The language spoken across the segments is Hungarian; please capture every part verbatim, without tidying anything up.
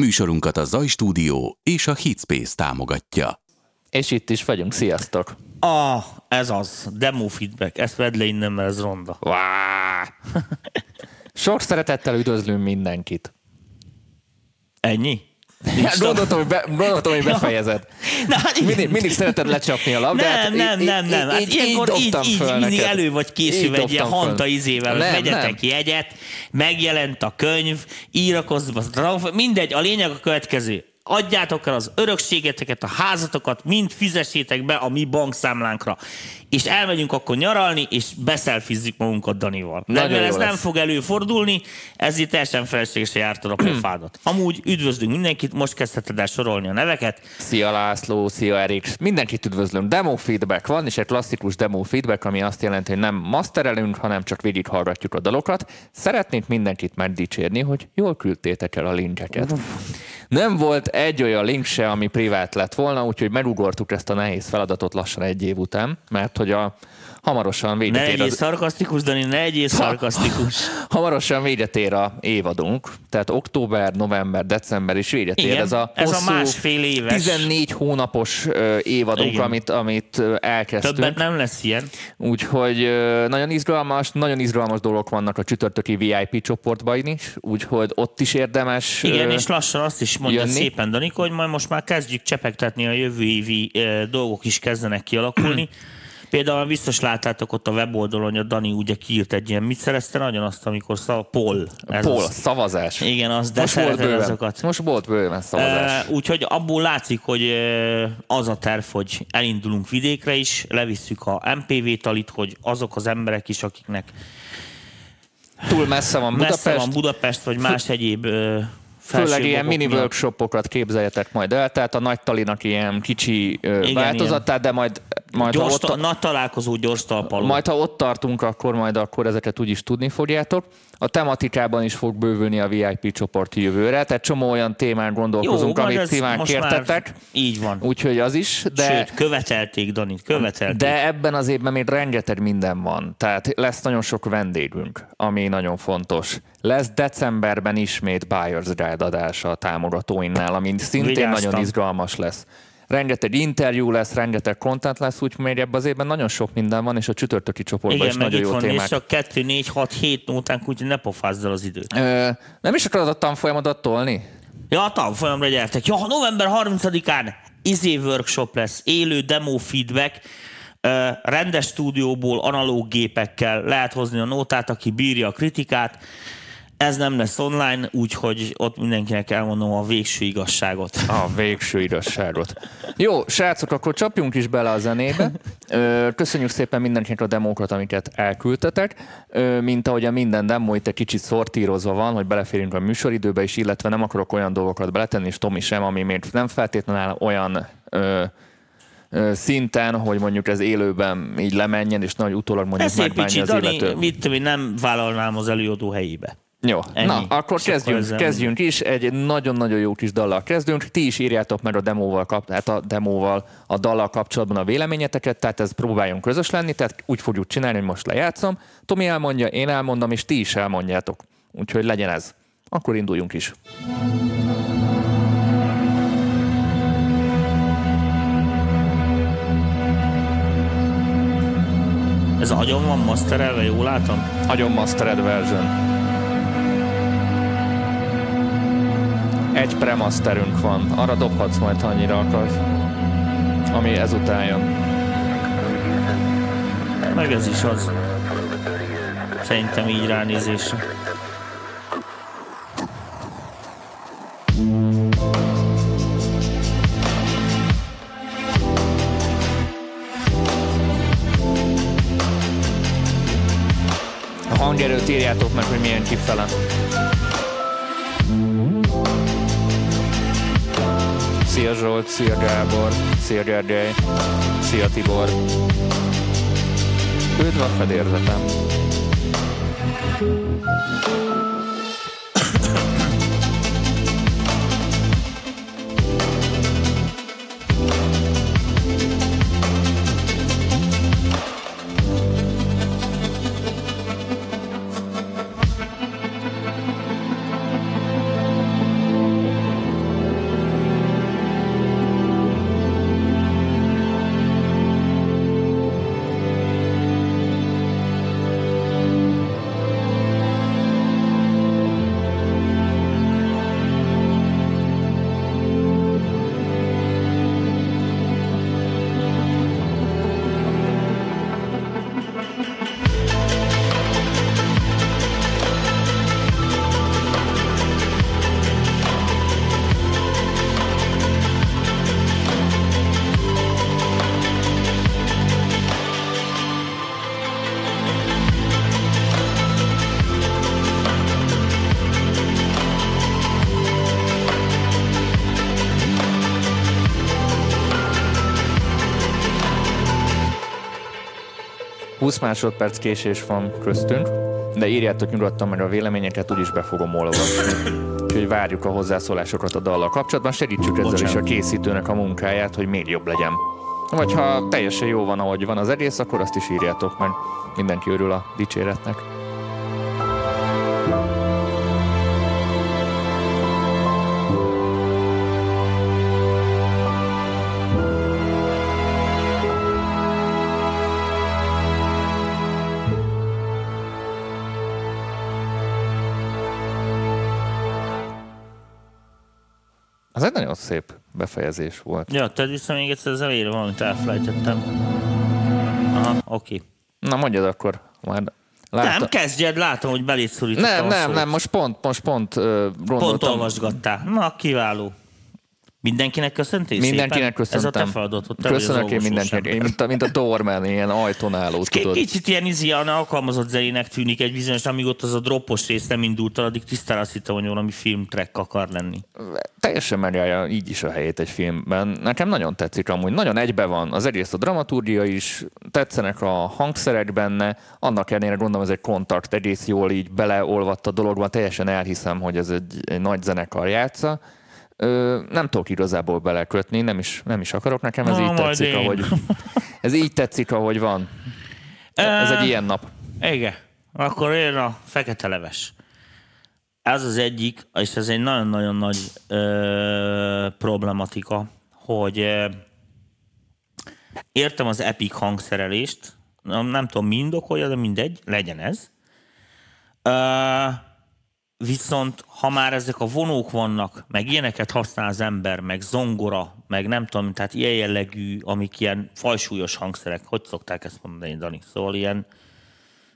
Műsorunkat a Zaj Stúdió és a Hitspace támogatja. És itt is vagyunk, sziasztok! Ah, ez az, demo feedback, ezt vedd le innen, mert ez ronda. Sok szeretettel üdvözlünk mindenkit. Ennyi? Gondoltam, hogy, be, gondoltam, hogy befejezed. Na, hát mindig, mindig szereted lecsapni a labdát. Nem, nem, nem, nem. Hát így, ilyenkor így, így, így mindig elő vagy készülve egy ilyen hanta izével, hogy megyetek jegyet, megjelent a könyv, írakozva, mindegy, a lényeg a következő. Adjátok el az örökségeteket, a házatokat, mind fizessétek be a mi bankszámlánkra. És elmegyünk akkor nyaralni, és beszelfizzük magunkat Danival. Nem, ez nem fog előfordulni, ezért teljesen feleslegesen jártad a pofádat. Amúgy üdvözlünk mindenkit, most kezdheted el sorolni a neveket. Szia László, szia Erik, mindenkit üdvözlöm. Demo feedback van, és egy klasszikus demo feedback, ami azt jelenti, hogy nem masterelünk, hanem csak végighallgatjuk a dalokat. Szeretnénk mindenkit megdicsérni, hogy jól küldtétek el a linkeket. Nem volt egy olyan link se, ami privát lett volna, úgyhogy megugortuk ezt a nehéz feladatot lassan egy év után, mert hogy a hamarosan véget ér... Ne egyél az... szarkasztikus, Dani, ne egyél szarkasztikus. Hamarosan véget ér a évadunk, tehát október, november, december is véget ér. Igen, ez a hosszú, ez a másfél éves. tizennégy hónapos évadunk, amit, amit elkezdtünk. Többet nem lesz ilyen. Úgyhogy nagyon izgalmas, nagyon izgalmas dolgok vannak a csütörtöki vé i pé csoportban is, úgyhogy ott is érdemes igen, és lassan azt is mondja jönni. Szépen, Danika, hogy majd most már kezdjük csepegtetni, a jövő évi dolgok is kezdenek kialakulni. Például biztos láttátok ott a weboldalon, hogy Dani ugye kiírt egy ilyen, mit szerezte nagyon azt, amikor szava, Pol. Pol, szavazás. Igen, az, de szeretem azokat. Most volt bőven szavazás. Uh, úgyhogy abból látszik, hogy uh, az a terv, hogy elindulunk vidékre is, levisszük a em pé vé talit, hogy azok az emberek is, akiknek túl messze van Budapest, messze van Budapest vagy más egyéb... Uh, főleg ilyen mini miatt. Workshopokat képzeljetek majd el, tehát a nagy talinak ilyen kicsi igen, változatát, ilyen. De majd, majd gyors, ha ott... Ta, nagy találkozó gyors talpaló. Majd ha ott tartunk, akkor majd akkor ezeket úgyis tudni fogjátok. A tematikában is fog bővülni a vé i pé csoport jövőre, tehát csomó olyan témán gondolkozunk, jó, amit témán kértetek. Így van. Úgyhogy az is. De... Sőt, követelték, Danit, követelték. De ebben az évben még rengeteg minden van, tehát lesz nagyon sok vendégünk, ami nagyon fontos. Lesz decemberben ismét Buyer's Guide adása a támogatóinnál, ami szintén vigyáztam. Nagyon izgalmas lesz. Rengeteg interjú lesz, rengeteg content lesz, úgyhogy még ebben az évben nagyon sok minden van, és a csütörtöki csoportban igen, is nagyon jó van, témák. Igen, meg itt van, és a kettő, négy, hat, hét nótánk, úgyhogy ne pofázz el az időt. Ö, nem is akarod a tanfolyamodat tolni? Ja, a tanfolyamra gyertek. Ja, november harmincadikán izé workshop lesz, élő demo feedback, ö, rendes stúdióból, analóg gépekkel lehet hozni a nótát, aki bírja a kritikát. Ez nem lesz online, úgyhogy ott mindenkinek elmondom a végső igazságot. A végső igazságot. Jó, srácok, akkor csapjunk is bele a zenébe. Köszönjük szépen mindenkinek a demókat, amiket elküldtetek. Mint ahogyan minden demo itt egy kicsit szortírozva van, hogy beleférjünk a műsoridőbe is, illetve nem akarok olyan dolgokat beletenni, és Tomi sem, ami még nem feltétlenül olyan... Ö, szinten, hogy mondjuk ez élőben így lemenjen, és nagy utólag mondjuk megbánja az illető. Mit tudom, nem vállalnám az előadó helyébe. Jó, ennyi. Na, akkor kezdjünk, kezdjünk is, egy nagyon-nagyon jó kis dallal kezdünk, ti is írjátok meg a demóval, hát a demóval, a dallal kapcsolatban a véleményeteket, tehát ez próbáljon közös lenni, tehát úgy fogjuk csinálni, hogy most lejátszom, Tomi elmondja, én elmondom, és ti is elmondjátok. Úgyhogy legyen ez. Akkor induljunk is. Ez agyon van masterelve, jól látom? Agyon mastered version. Egy premasterünk van, arra dobhatsz majd, ha annyira akarsz. Ami ezután jön. Meg ez is az. Szerintem így ránézésre. Hangerőt írjátok meg, hogy milyen kifele. Szia Zsolt, szia Gábor, szia Gergely, szia Tibor. Üdv a fedélzetem. húsz másodperc késés van köztünk, de írjátok nyugodtan meg a véleményeket, úgyis be fogom olvasni. Úgyhogy várjuk a hozzászólásokat a dallal kapcsolatban, segítsük ezzel Bocsán. is a készítőnek a munkáját, hogy még jobb legyen. Vagy ha teljesen jó van, ahogy van az egész, akkor azt is írjátok meg. Mindenki örül a dicséretnek. Az egy nagyon szép befejezés volt. Ja, tehát vissza még egyszer az elejére valamit elfelejtettem. Aha, oké. Okay. Na mondjad akkor. Már látom. Nem, kezdjed, látom, hogy beléd szorítottam. Nem, nem, nem, most pont, most pont uh, gondoltam. Pont olvasgattál. Na, kiváló. Mindenkinek köszöntél Mindenkinek szépen? Köszöntem. Ez a te feladatod. Te köszönök én mindenkinek. Mint, mint a Doorman, ilyen ajtónáló, tudod. Kicsit ilyen izján alkalmazott zenének tűnik egy bizonyos, amíg ott az a droppos rész nem indult el, addig tisztán azt hittem, hogy valami filmtrack akar lenni. Teljesen megállja így is a helyét egy filmben. Nekem nagyon tetszik amúgy. Nagyon egybe van. Az egyrészt a dramaturgia is, tetszenek a hangszerek benne. Annak ellenére gondolom, ez egy kontakt. Egész jól így beleolvadt a dologba. Teljesen elhiszem, hogy ez egy, egy nagy zenekar játsza. Ö, nem tudok igazából belekötni, nem is, nem is akarok, nekem ez, no, így tetszik, én. ahogy, ez így tetszik, ahogy van. Ez egy ilyen nap. Igen, akkor jön a fekete leves. Ez az egyik, és ez egy nagyon-nagyon nagy ö, problematika, hogy ö, értem az epic hangszerelést, nem tudom, mi indokolja, de mindegy, legyen ez. Ö, Viszont ha már ezek a vonók vannak, meg ilyeneket használ az ember, meg zongora, meg nem tudom, tehát ilyen jellegű, amik ilyen fajsúlyos hangszerek, hogy szokták ezt mondani, Dani? Szóval ilyen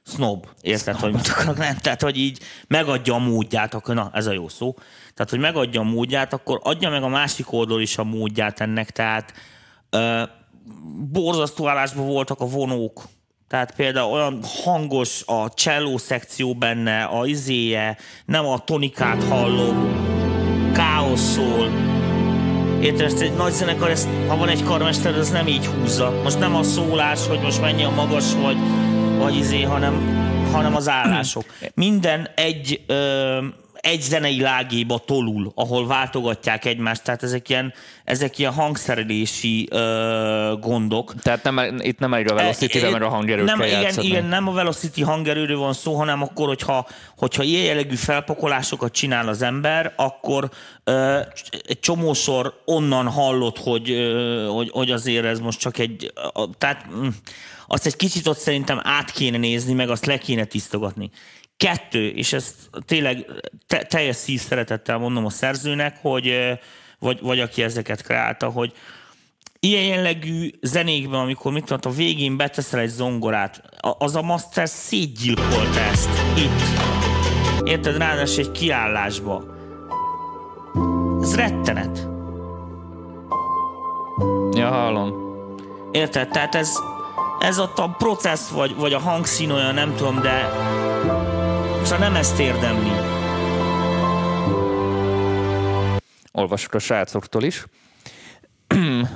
snob, érted, hogy mit akarok, nem? Tehát, hogy így megadja a módját, akkor, na, ez a jó szó. Tehát, hogy megadja a módját, akkor adja meg a másik oldal is a módját ennek, tehát ö, borzasztó állásban voltak a vonók. Tehát például olyan hangos a cselló szekció benne, a izéje, nem a tonikát hallom, káosz szól. Érted, ezt egy nagy zenekar, ezt, ha van egy karmester, ez nem így húzza. Most nem a szólás, hogy most mennyi a magas, vagy, vagy izé, hanem, hanem az állások. Minden egy, ö, egy zenei lágéba tolul, ahol váltogatják egymást, tehát ezek ilyen, ezek ilyen hangszerelési ö, gondok. Tehát nem, itt nem elég a velocity-re, mert a hangerőt nem, kell igen, játszani. Igen, nem a velocity hangerőről van szó, hanem akkor, hogyha, hogyha ilyen jellegű felpakolásokat csinál az ember, akkor ö, egy csomósor onnan hallod, hogy, ö, hogy, hogy azért ez most csak egy... A, tehát azt egy kicsit ott szerintem át kéne nézni, meg azt le kéne tisztogatni. Kettő, és ezt tényleg te, teljes szív szeretettel mondom a szerzőnek, hogy, vagy, vagy aki ezeket kreálta, hogy ilyen jellegű zenékben, amikor mit tudom, a végén beteszel egy zongorát, az a master szétgyilkolta ezt itt. Érted, ráadásul egy kiállásba. Ez rettenet. Ja, hallom. Érted, tehát ez, ez ott a processz, vagy, vagy a hangszín olyan, nem tudom, de... Szóval nem ezt érdemli. Olvasok a srácoktól is.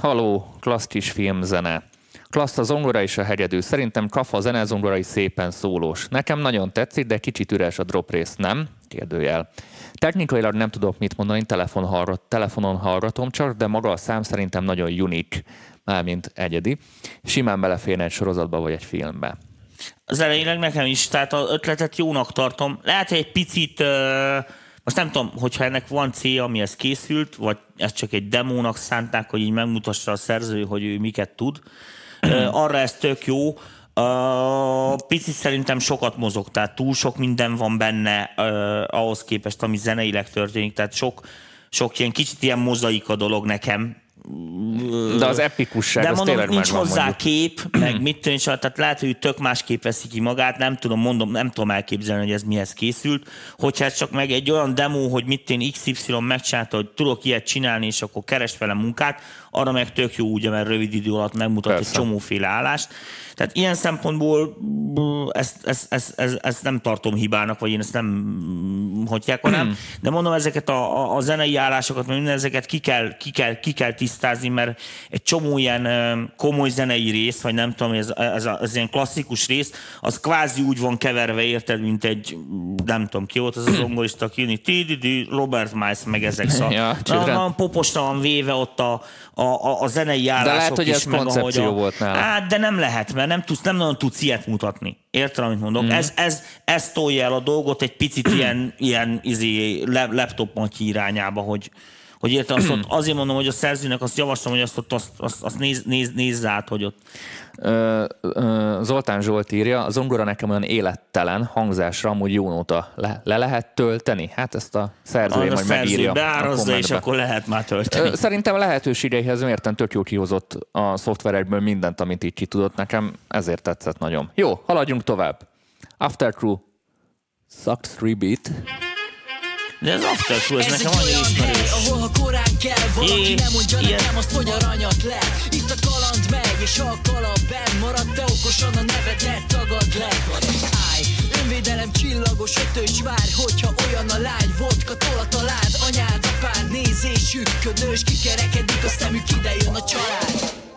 Haló, klassz kis filmzene. Klassz a zongora és a hegedű. Szerintem kafa a zene, zongorai szépen szólós. Nekem nagyon tetszik, de kicsit üres a drop rész, nem? Kérdőjel. Technikailag nem tudok mit mondani, telefon hallgat, telefonon hallgatom csak, de maga a szám szerintem nagyon unique, mármint egyedi. Simán beleférne egy sorozatba vagy egy filmbe. Az elejéleg nekem is, tehát az ötletet jónak tartom. Lehet, hogy egy picit, most nem tudom, hogyha ennek van célja, amihez készült, vagy ezt csak egy demónak szánták, hogy így megmutassa a szerző, hogy ő miket tud. Arra ez tök jó. Picit szerintem sokat mozog, tehát túl sok minden van benne ahhoz képest, ami zeneileg történik. Tehát sok, sok ilyen kicsit ilyen mozaika dolog nekem. De az epikusság, de az mondom, tényleg nincs hozzá mondjuk. Kép, meg mit tűncs, tehát lehet, hogy tök másképp veszi ki magát, nem tudom, mondom, nem tudom elképzelni, hogy ez mihez készült, hogyha ez csak meg egy olyan demo, hogy mit tűn iksz ipszilon megcsinálta, hogy tudok ilyet csinálni, és akkor keresd velem munkát, arra meg tök jó, ugye, mert rövid idő alatt megmutat Persze. egy csomóféle állást. Tehát ilyen szempontból ezt, ezt, ezt, ezt, ezt nem tartom hibának, vagy én ezt nem hagyják, hanem, de mondom, ezeket a, a, a zenei állásokat, mert minden ezeket ki kell, ki kell, ki kell tisztítani, extázni, mert egy csomó ilyen komoly zenei rész, vagy nem tudom, ez, ez, ez ilyen klasszikus rész, az kvázi úgy van keverve, érted, mint egy, nem tudom, ki volt az az zongorista, aki jönni, ti-di-di, Robert Miles, meg ezek szak. Ja, nagyon poposra van véve ott a, a, a, a zenei járások is. De lehet, hogy ez koncepció ahogy a, volt nála. Hát, de nem lehet, mert nem, tudsz, nem nagyon tudsz ilyet mutatni. Érted, amit mondok? Mm. Ez, ez, ez tolja el a dolgot egy picit ilyen, ilyen izé, laptop matyi irányába, hogy, hogy érted, azt ott, azért mondom, hogy a szerzőnek azt javaslom, hogy azt, ott, azt, azt, azt néz, néz, nézz át, hogy ott. Ö, ö, Zoltán Zsolt írja, a zongora nekem olyan élettelen hangzásra amúgy jó nóta le, le lehet tölteni. Hát ezt a szerzője majd megírja. Beárazza, és akkor lehet már tölteni. Ö, szerintem a lehetőségeihez mérten tök jó kihozott a szoftverekből mindent, amit így ki tudott nekem. Ezért tetszett nagyon. Jó, haladjunk tovább. After Crew sucks three beat. De ez Aftercrew, ez, ez nekem annyi ismerős. Ahol ha korán kell, valaki nem mondja nekem, azt mondja ranyat le. Itt a kaland meg, és ha a kalap benn marad, te okosan a nevet ne tagad le. Állj, önvédelem csillagos, ötös vár, hogyha olyan a lány, vodka tolat a lád, anyád, apád, nézésük ködös, kikerekedik a szemük, ide jön a család.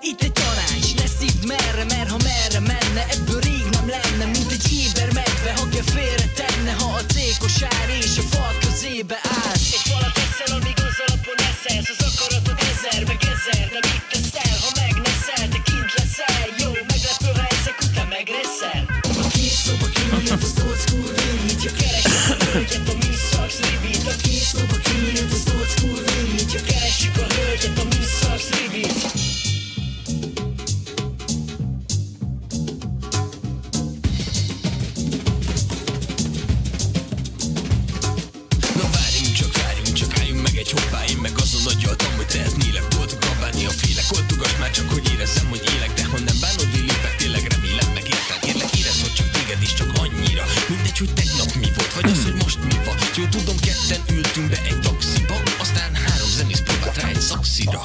Itt egy tanács, ne szívd merre, mert ha merre menne, ebből rég nem lenne, mint egy éber medve, hakja félre tenne, ha a cékosár és a fal közébe áll. Egy falat eszel, amíg az alapon eszelsz, az akaratod ezer meg ezer, de mit teszel, ha megneszel, te kint leszel, jó, meglepő, ha ezek után megreszel. A kis szoba kinyílt, az old school vinít, ja keressük a hölgyet, a mi szaksz rivit. A kis szoba kinyílt, az old school vinít, ja keressük a hölgyet, a mi szaksz rivit. Hoppá, én meg azon nagyoltam, hogy te ezt nyílek volt, gabbálni a félek, oltugass már csak, hogy érezzem, hogy élek, de ha nem bánod, én lépek, tényleg remélem, meg értem, kérlek, érezz, hogy csak téged is, csak annyira, mindegy, hogy tegnap mi volt, vagy az, hogy most mi van, jó tudom, ketten ültünk be egy taxiba, aztán három zenész próbált rá egy szakszira.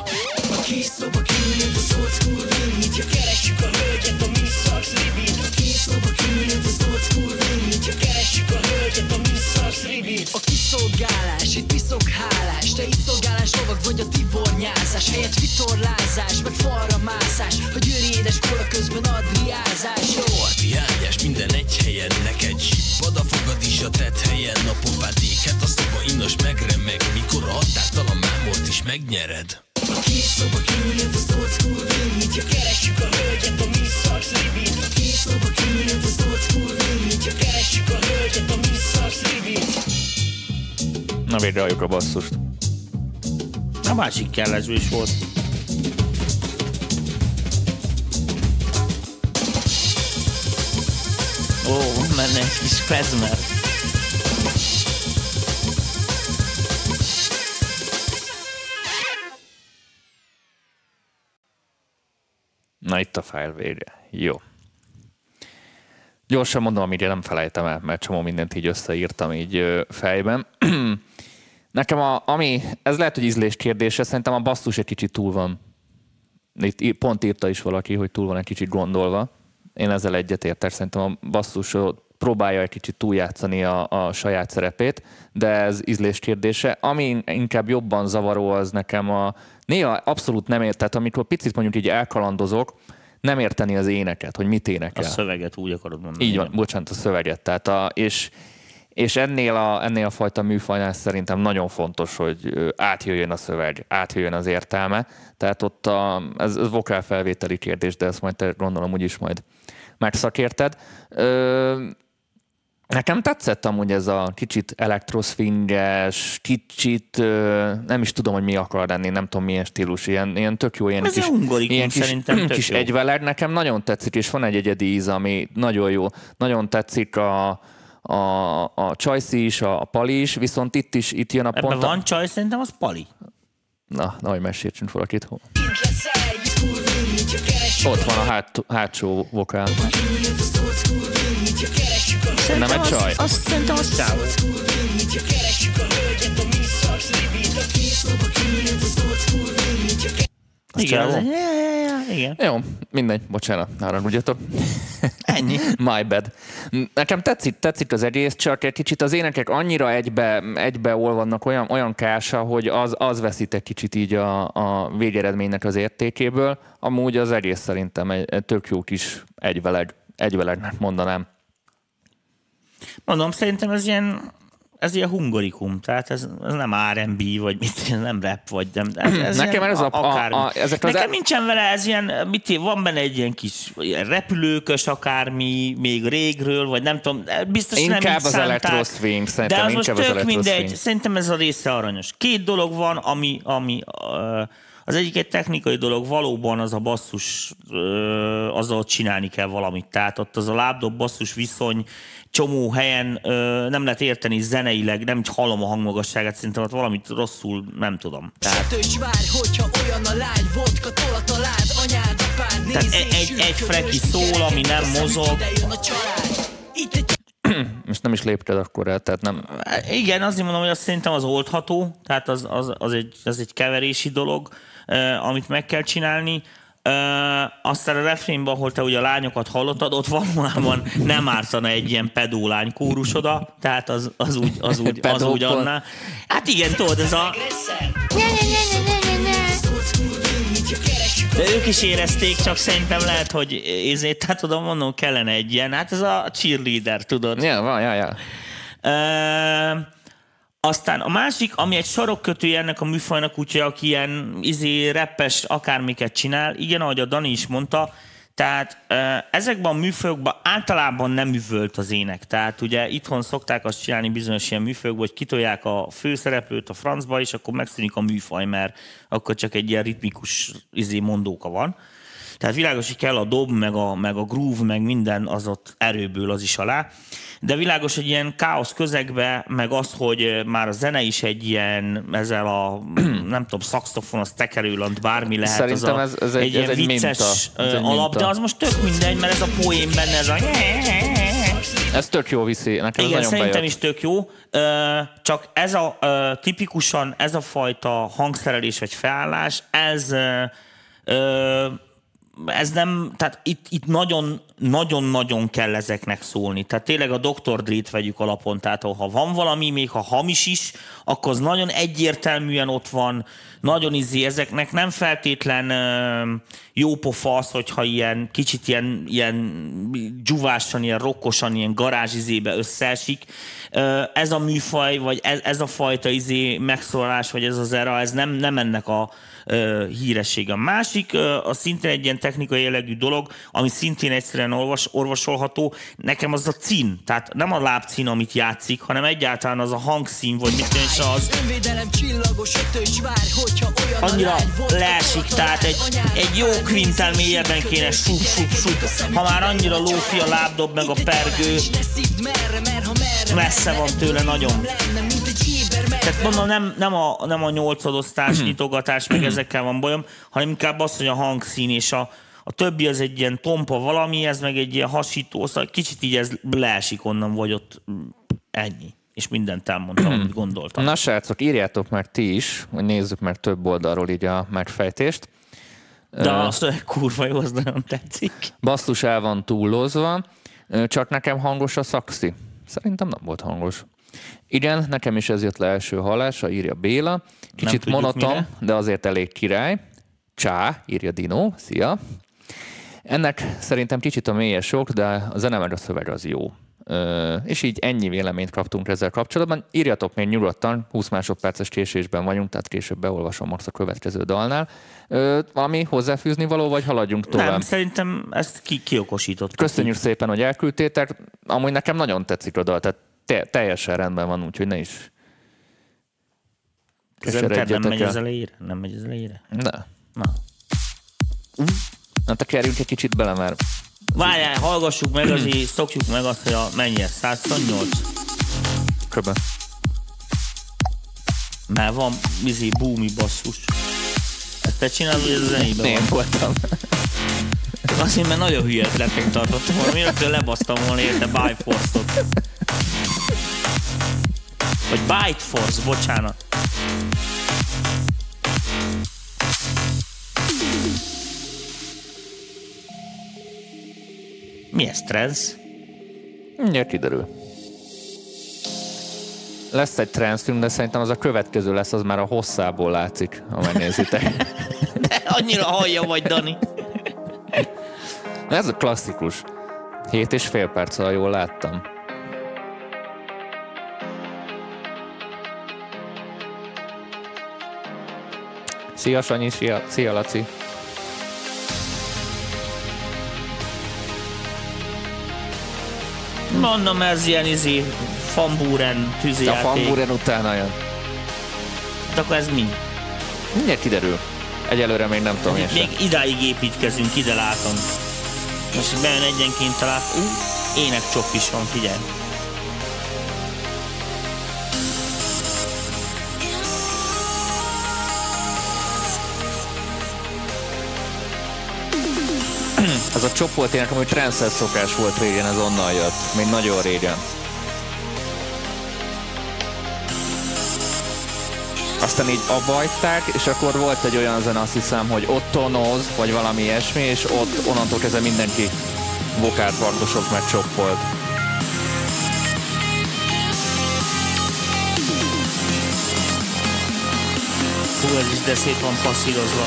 A kis szoba kinyílt, az old school vinít, ja keressük a hölgyet, a mi szaksz rivit. A kis szoba kinyílt, az old school vinít, ja keressük a hölgyet, a mi szaksz rivit. A kiszolgálás, itt piszokhálás, te iszolgálás, lovag vagy a tivornyázás, helyett vitorlázás, meg falra mászás, a győri édes kóla közben adriázás. Jó, artiágyás minden egy helyen, neked zsibbad a fogad is a tetthelyen, a pofád éket, a szoba innos megremeg, mikor a határtalan mámort is megnyered. A kis szoba kinyílt, az old school vinít, ja keressük a hölgyet, a mi szaksz rivit. A kis szoba kinyílt, az old school vinít, ja keressük a hölgyet, a mi szaksz rivit. Na végre halljuk a basszust. A másik kellesből is volt. Ó, oh, menne egy kis klezmer. Na itt a fájl vége. Jó. Gyorsan mondom, amit nem felejtem el, mert csomó mindent így összeírtam így fejben. Nekem a, ami, ez lehet, hogy ízlés kérdése, szerintem a basszus egy kicsit túl van. Itt pont írta is valaki, hogy túl van egy kicsit gondolva. Én ezzel egyetértek, szerintem a basszus próbálja egy kicsit túljátszani a, a saját szerepét, de ez ízlés kérdése. Ami inkább jobban zavaró, az nekem a... Néha abszolút nem érted, amikor picit mondjuk így elkalandozok, nem érteni az éneket, hogy mit énekel. A szöveget úgy akarod mondani. Így van, bocsánat, a szöveget. Tehát a, és és ennél, a, ennél a fajta műfajnál szerintem nagyon fontos, hogy átjöjjön a szöveg, átjöjjön az értelme. Tehát ott a, ez, ez vokál felvételi kérdés, de ezt majd te gondolom úgyis majd megszakérted. Ö, nekem tetszett amúgy ez a kicsit elektroszfinges, kicsit ö, nem is tudom, hogy mi akar lenni, nem tudom milyen stílus, ilyen, ilyen tök jó, ilyen ez kis, ilyen kis, kis egyveleg. Nekem nagyon tetszik, és van egy egyedi íz, ami nagyon jó. Nagyon tetszik a a, a Csajci is, a, a Pali is, viszont itt is, itt jön a pont... Ebben van Csajci, szerintem az Pali. Na, na, hogy meséltsünk valakit. Ott van a hát, hátsó vokál. Nem egy Csaj. Azt, azt szerintem az Csaj. Igen, az... igen. Jó, mindegy, bocsánat, nára rúgyatok. Ennyi. My bad. Nekem tetszik, tetszik az egész, csak egy kicsit az énekek annyira egybe, egybe olvannak olyan, olyan kása, hogy az, az veszít egy kicsit így a, a végeredménynek az értékéből. Amúgy az egész szerintem egy tök jó kis egyveleg, egyvelegnek mondanám. Mondom, szerintem ez ilyen, ez ilyen hungarikum, tehát ez, ez nem er end bí, vagy mit, ez nem rap, vagy nem. Ez, ez nekem ez a, a, a, ezek az nekem a... nincsen vele, ez ilyen, mit, van benne egy ilyen kis ilyen repülőkös akármi, még régről, vagy nem tudom, biztos inkább nem így az elektroszwing, szerintem. De az most tök mindegy, szerintem ez a része aranyos. Két dolog van, ami, ami az egyik egy technikai dolog, valóban az a basszus, azzal csinálni kell valamit, tehát ott az a lábdob basszus viszony, csomó helyen ö, nem lehet érteni zeneileg, nem így hallom a hangmagasságát, szerintem ott valamit rosszul, nem tudom. Tehát, tehát egy, egy freki szól, ami nem mozog. Most nem is lépted akkor el, tehát nem... Igen, azért mondom, hogy azt szerintem az oldható, tehát az, az, az, egy, az egy keverési dolog, eh, amit meg kell csinálni. Uh, aztán a refrénben, ahol te ugye a lányokat hallottad, ott valójában nem ártana egy ilyen pedó lány kórus oda, tehát az, az úgy, az úgy, az úgy annál. Hát igen, tudod, ez a... De ők is érezték, csak szerintem lehet, hogy ezért, hát tudom, mondom, kellene egy ilyen, hát ez a cheerleader, tudod. Ja, van, ja, ja. Aztán a másik, ami egy sarokkötője ennek a műfajnak, úgyhogy aki ilyen izé, rappes akármiket csinál, igen, ahogy a Dani is mondta, tehát ezekben a műfajokban általában nem üvölt az ének. Tehát ugye itthon szokták azt csinálni bizonyos ilyen műfajokban, hogy kitolják a főszereplőt a francba, és akkor megszűnik a műfaj, mert akkor csak egy ilyen ritmikus izé, mondóka van. Tehát világos, hogy kell a dob, meg a, meg a groove, meg minden az ott erőből az is alá. De világos, hogy ilyen káosz közegbe, meg az, hogy már a zene is egy ilyen, ezzel a, nem tudom, szaxofon, az tekerőlant, bármi lehet. Szerintem az a, ez, ez egy, egy ilyen ez vicces egy minta. alap, minta. De az most tök mindegy, mert ez a poén benne, ez a... Ez tök jó viszi, nekem igen, ez nagyon bejött. Igen, szerintem is tök jó, csak ez a tipikusan, ez a fajta hangszerelés vagy felállás, ez... Ez nem, tehát itt, itt nagyon, nagyon-nagyon kell ezeknek szólni. Tehát tényleg a doktor Dre-t vegyük alapon, tehát ha van valami, még ha hamis is, akkor az nagyon egyértelműen ott van, nagyon izzi, ezeknek nem feltétlen uh, jó pofa az, hogyha ilyen kicsit ilyen, ilyen dzsuvásan, ilyen rokkosan, ilyen garázsizébe összeesik. Uh, ez a műfaj, vagy ez, ez a fajta izé megszólalás, vagy ez az era, ez nem, nem ennek a uh, híressége. A másik, uh, a szintén egy ilyen technikai jellegű dolog, ami szintén egyszerűen orvos, orvosolható, nekem az a cín, tehát nem a lábcín, amit játszik, hanem egyáltalán az a hangszín, vagy mit is az. Annyira leesik, tehát egy, egy jó kvintel mélyebben kéne sup, sup, sup. Ha már annyira lófi a lábdob meg a pergő, messze van tőle nagyon. Tehát mondom, nem, nem a, nem a nyolcadosztás nyitogatás, meg ezekkel van bajom, hanem inkább az, hogy a hangszín és a, a többi az egy ilyen tompa valami, ez meg egy ilyen hasító, szóval kicsit így ez leesik onnan, vagy ott ennyi. És mindent elmondtam, amit gondoltam. Na srácok, írjátok meg ti is, hogy nézzük meg több oldalról így a megfejtést. De uh, azt, hogy kurva jó, az nagyon tetszik. Basszus el van túllozva, csak nekem hangos a szaxi. Szerintem nem volt hangos. Igen, nekem is ez jött le első hallása, írja Béla. Kicsit monoton, de azért elég király. Csá, írja Dino, szia. Ennek szerintem kicsit a mélye sok, de a zene meg a szöveg az jó. Uh, és így ennyi véleményt kaptunk ezzel kapcsolatban. Írjatok még nyugodtan, húsz másodperces késésben vagyunk, tehát később beolvasom most a következő dalnál. Uh, valami hozzáfűzni való, vagy haladjunk tovább? Nem, szerintem ezt ki- kiokosítottuk. Köszönjük így szépen, hogy elküldtétek. Amúgy nekem nagyon tetszik a dal, tehát te- teljesen rendben van, úgyhogy ne is keseredjetek. Nem megy az elejére? Nem megy az elejére? De. Na. Na, te kerjünk egy kicsit bele, mert... Várjál, hallgassuk meg, azért szokjuk meg azt, hogy a, mennyi ez, száznyolc? Köbe. Mert van izé búmi basszus. Ezt te csinálod, hogy ez a zenében van? Voltam. Azért, mert nagyon hülyetlennek tartottam volna, miért lebasztam volna érte ByteForce-ot. Vagy ByteForce, bocsánat. Mi ez, transz? Mindjárt kiderül. Lesz egy transzfilm, de szerintem az a következő lesz, az már a hosszából látszik, ha megnézitek. De annyira hallja vagy, Dani. Ez a klasszikus. Hét és fél perc, ha jól láttam. Szia, Sanyi, szia, szia Laci. Mondom, ez ilyen izé Famburen tűzijáték. A Famburen utána jön. Hát akkor ez mi? Mindjárt kiderül. Egyelőre még nem tudom. Hát még idáig építkezünk, ide látom. És bejön egyenként talált. Énekcsop is van, figyelj. Ez a csoport ének, ami transzes szokás volt régen, ez onnan jött. Még nagyon régen. Aztán így abbajták, és akkor volt egy olyan zene, azt hiszem, hogy Ottonoz, vagy valami ilyesmi, és ott onnantól kezdve mindenki vokált vargosok meg csoppolt. Hú, ez is de szép van passzírozva.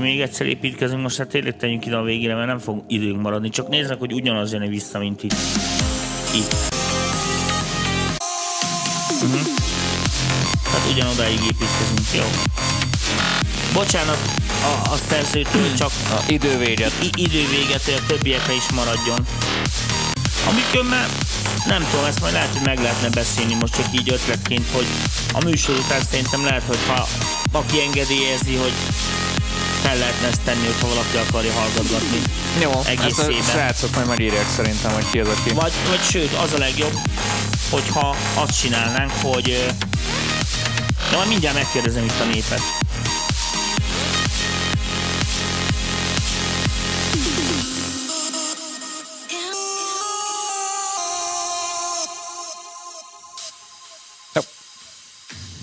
Még egyszer építkezünk, most hát tényleg tegyünk ide a végére, mert nem fog időnk maradni. Csak néznek, hogy ugyanaz jön vissza, mint itt. Itt. Uh-huh. Tehát ugyanodáig építkezünk, jó. Bocsánat a, a szerzőtől, csak a idővéget. Idővéget, hogy a többiekre is maradjon. Amikor már nem tudom, ezt majd lehet, hogy meg lehetne beszélni most csak így ötletként, hogy a műsor után szerintem lehet, hogy ha aki engedélyezi, hogy fel lehetne ezt tenni, hogyha valaki akarja hallgatni. Jó, egész hát a srácok majd megírják szerintem, hogy ki az aki. Vagy, vagy sőt, az a legjobb, hogyha azt csinálnánk, hogy... Na, majd mindjárt megkérdezem itt a népet.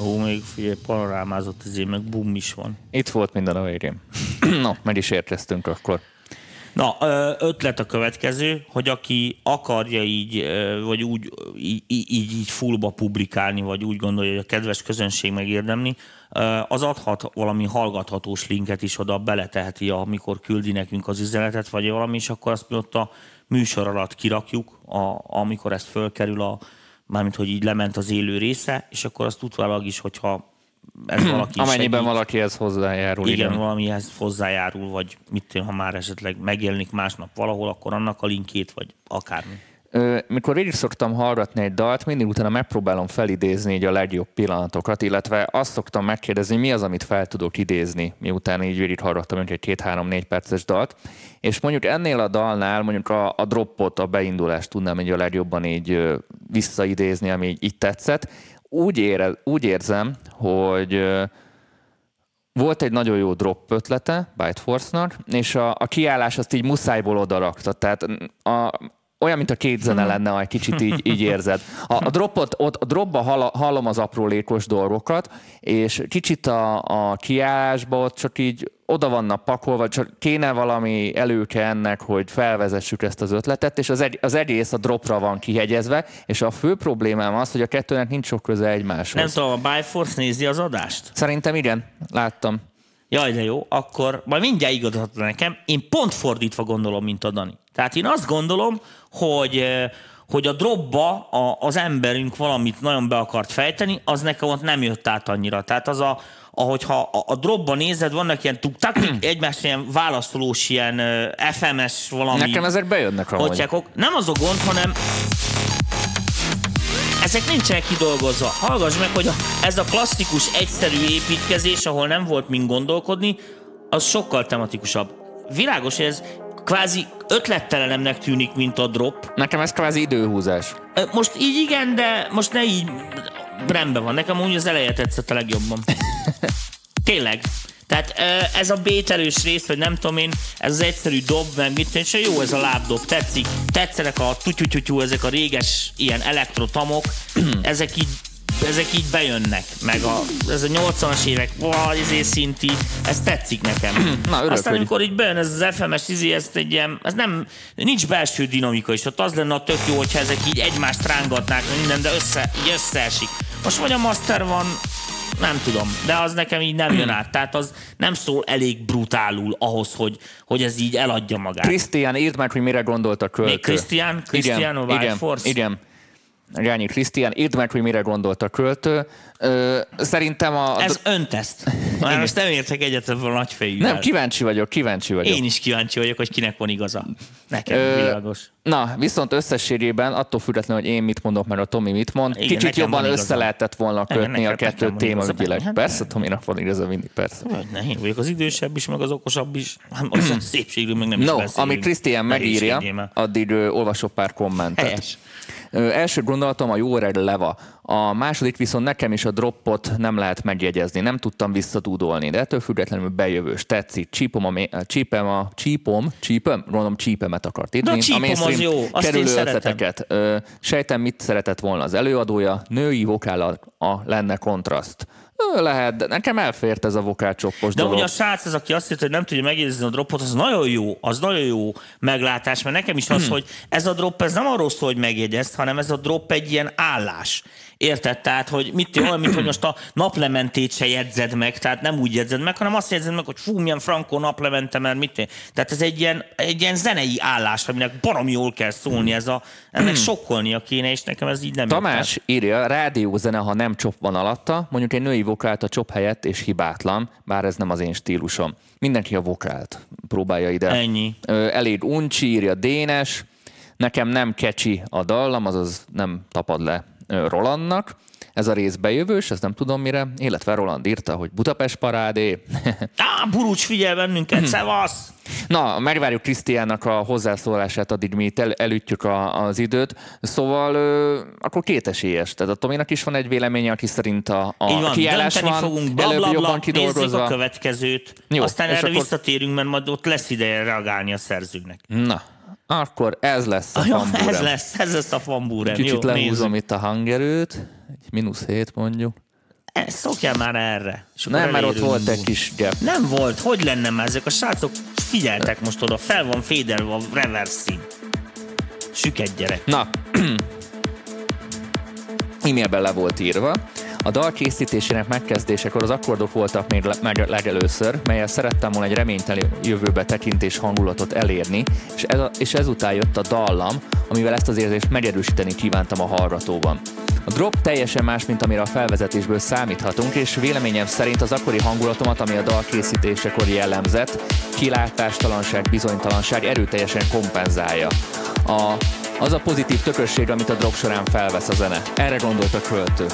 Ó, még figyelj, panorámázott ezért, meg bum is van. Itt volt minden a végén. Na, meg is érkeztünk akkor. Na, ötlet a következő, hogy aki akarja így, vagy úgy, így, így, így fullba publikálni, vagy úgy gondolja, hogy a kedves közönség megérdemli, az adhat valami hallgathatós linket is oda, beleteheti, amikor küldi nekünk az üzenetet, vagy valami, és akkor azt mi ott a műsor alatt kirakjuk, a, amikor ezt fölkerül a mármint, hogy így lement az élő része, és akkor azt utólag is, hogyha ez valaki amennyiben segít, valaki ez hozzájárul. Igen, igen, valamihez hozzájárul, vagy mit tudom, ha már esetleg megjelenik másnap valahol, akkor annak a linkjét, vagy akármi. Ö, mikor végig szoktam hallgatni egy dalt, mindig utána megpróbálom felidézni így a legjobb pillanatokat, illetve azt szoktam megkérdezni, mi az, amit fel tudok idézni, miután így végig hallgattam egy két-három-négy perces dalt. És mondjuk ennél a dalnál mondjuk a, a droppot, a beindulást tudnám így a legjobban így visszaidézni, ami így, így tetszett. Úgy, ére, úgy érzem, hogy volt egy nagyon jó drop ötlete ByteForce-nak, és a, a kiállás azt így muszájból odarakta. Tehát a, olyan, mint a két zene lenne, ha egy kicsit így, így érzed. A, a, dropot, ott, a dropba hall, hallom az aprólékos dolgokat, és kicsit a, a kiállásba ott csak így oda vannak pakolva, csak kéne valami előke ennek, hogy felvezessük ezt az ötletet, és az, egy, az egész a dropra van kihegyezve, és a fő problémám az, hogy a kettőnek nincs sok köze egymáshoz. Nem tudom, a ByteForce nézi az adást? Szerintem igen, láttam. Jaj, de jó, akkor majd mindjárt igazodhatod nekem. Én pont fordítva gondolom, mint a Dani. Tehát én azt gondolom, hogy, hogy a dropba a, az emberünk valamit nagyon be akart fejteni, az nekem ott nem jött át annyira. Tehát az a, ahogyha a, a dropba nézed, vannak ilyen tuktak, egymás ilyen válaszolós, ilyen ef em es valami... Nekem ezek bejönnek amúgy. Nem az a gond, hanem... ezek nincsenek kidolgozva. Hallgass meg, hogy ez a klasszikus, egyszerű építkezés, ahol nem volt mind gondolkodni, az sokkal tematikusabb. Világos, hogy ez kvázi ötlettelenemnek tűnik, mint a drop. Nekem ez kvázi időhúzás. Most így igen, de most ne így, rendben van. Nekem úgy az eleje tetszett a legjobban. Tényleg. Tehát ez a bételős rész, vagy nem tudom én, ez az egyszerű dob, meg mit tűnt, és jó ez a lábdob, tetszik. Tetszenek a tutyutyutyú, ezek a réges ilyen elektrotamok, ezek így, ezek így bejönnek, meg a, ez a nyolcvanas évek, wow, izé szinti, ez tetszik nekem. Na, örök, aztán amikor így bejön ez az ef em es izé, ez egy ilyen, ez nem, nincs belső dinamika is, ott az lenne a tök jó, hogyha ezek így egymást rángatnák, minden, de össze, így összeesik. Most vagy a master van, nem tudom, de az nekem így nem jön át. Tehát az nem szól elég brutálul ahhoz, hogy, hogy ez így eladja magát. Krisztián, írd meg, hogy mire gondolt a költő. Még Krisztián? Krisztián a ByteForce? Igen, igen. Rányi Krisztián, írd meg, hogy mire gondolt a költő. Ö, szerintem a... Ez önteszt. Már most nem értek egyet ebből a nagyfejűvel. Nem, kíváncsi vagyok, kíváncsi vagyok. Én is kíváncsi vagyok, hogy kinek van igaza. Nekem Ö, világos. Na, viszont összességében, attól függetlenül, hogy én mit mondok, mert a Tomi mit mond, igen, kicsit jobban össze lehetett volna kötni nekem, nekem, a kettő témaügyileg. Hát, persze, Tominak van igaza mindig, persze. Ne, én vagyok az idősebb is, meg az okosabb is. Az a szépségről meg nem is beszélünk. No, amit Krisztián megírja, addig olvasok pár kommentet. Ö, első gondolatom a jó öreg leva. A második viszont nekem is a droppot nem lehet megjegyezni. Nem tudtam visszatudolni, de ettől függetlenül bejövős, tetszik. Csípom a, mé- a csípem a... Csípom? Csípem? Gondolom csípemet akart itt. De a csípom az jó. Azt én szeretem. Ö, sejtem, mit szeretett volna az előadója. Női vokállal lenne kontraszt. Ö, lehet, de nekem elfért ez a vokálcsoppos dolog. De ugye a srác az, aki azt írta, hogy nem tudja megjegyezni a droppot, az nagyon jó, az nagyon jó meglátás, mert nekem is az, hmm. hogy ez a drop, ez nem arról szól, hogy megjegyezt, hanem ez a drop egy ilyen állás. Érted? Tehát, hogy mit olyan, mint hogy most a naplementét se jegyzed meg, tehát nem úgy jegyzed meg, hanem azt jegyzed meg, hogy fú, milyen frankó naplemente, mert mit tényleg. Tehát ez egy ilyen, egy ilyen zenei állás, aminek baromi jól kell szólni, ez a, ennek sokkolnia kéne, és nekem ez így nem Tamás jött. Tamás írja, rádiózene, ha nem csop van alatta, mondjuk egy női vokált a csop helyett, és hibátlan, bár ez nem az én stílusom. Mindenki a vokált próbálja ide. Ennyi. Ö, elég uncsi, írja Dénes, nekem nem kecsi a dallam, azaz nem tapad le Rolandnak. Ez a rész bejövős, ezt nem tudom mire, illetve Roland írta, hogy Budapest parádé. Á, Burucs, figyelj bennünket, szevasz! Na, megvárjuk Krisztiánnak a hozzászólását, addig mi itt el, elütjük a, az időt. Szóval ö, akkor kétesélyes. Tehát a Tominak is van egy véleménye, aki szerint a, a kiállás van, fogunk, bla, előbb bla, bla, jobban kidolgozva. Nézzük a következőt, jó, aztán erre akkor... visszatérünk, mert majd ott lesz ideje reagálni a szerzőnek. Na. Akkor ez lesz a fambúrem. Ez lesz, ez lesz a fambúrem. Kicsit jó, lehúzom nézzük itt a hangerőt, egy mínusz hét mondjuk. E, szokjál már erre. Nem, mert ott volt egy kis gap. Nem volt, hogy lenne már ezek a srácok? Figyeltek most oda, fel van féderve a reverse-in. Süket gyerek. Na, e-mailben le volt írva. A dal készítésének megkezdésekor az akkordok voltak még le- legelőször, melyel szerettem volna egy reményteli jövőbe tekintés hangulatot elérni, és, ez a, és ezután jött a dallam, amivel ezt az érzést megerősíteni kívántam a hallgatóban. A drop teljesen más, mint amire a felvezetésből számíthatunk, és véleményem szerint az akkori hangulatomat, ami a dal készítésekor jellemzett, kilátástalanság, bizonytalanság erőteljesen kompenzálja. A, az a pozitív tökösség, amit a drop során felvesz a zene. Erre gondolt a költő.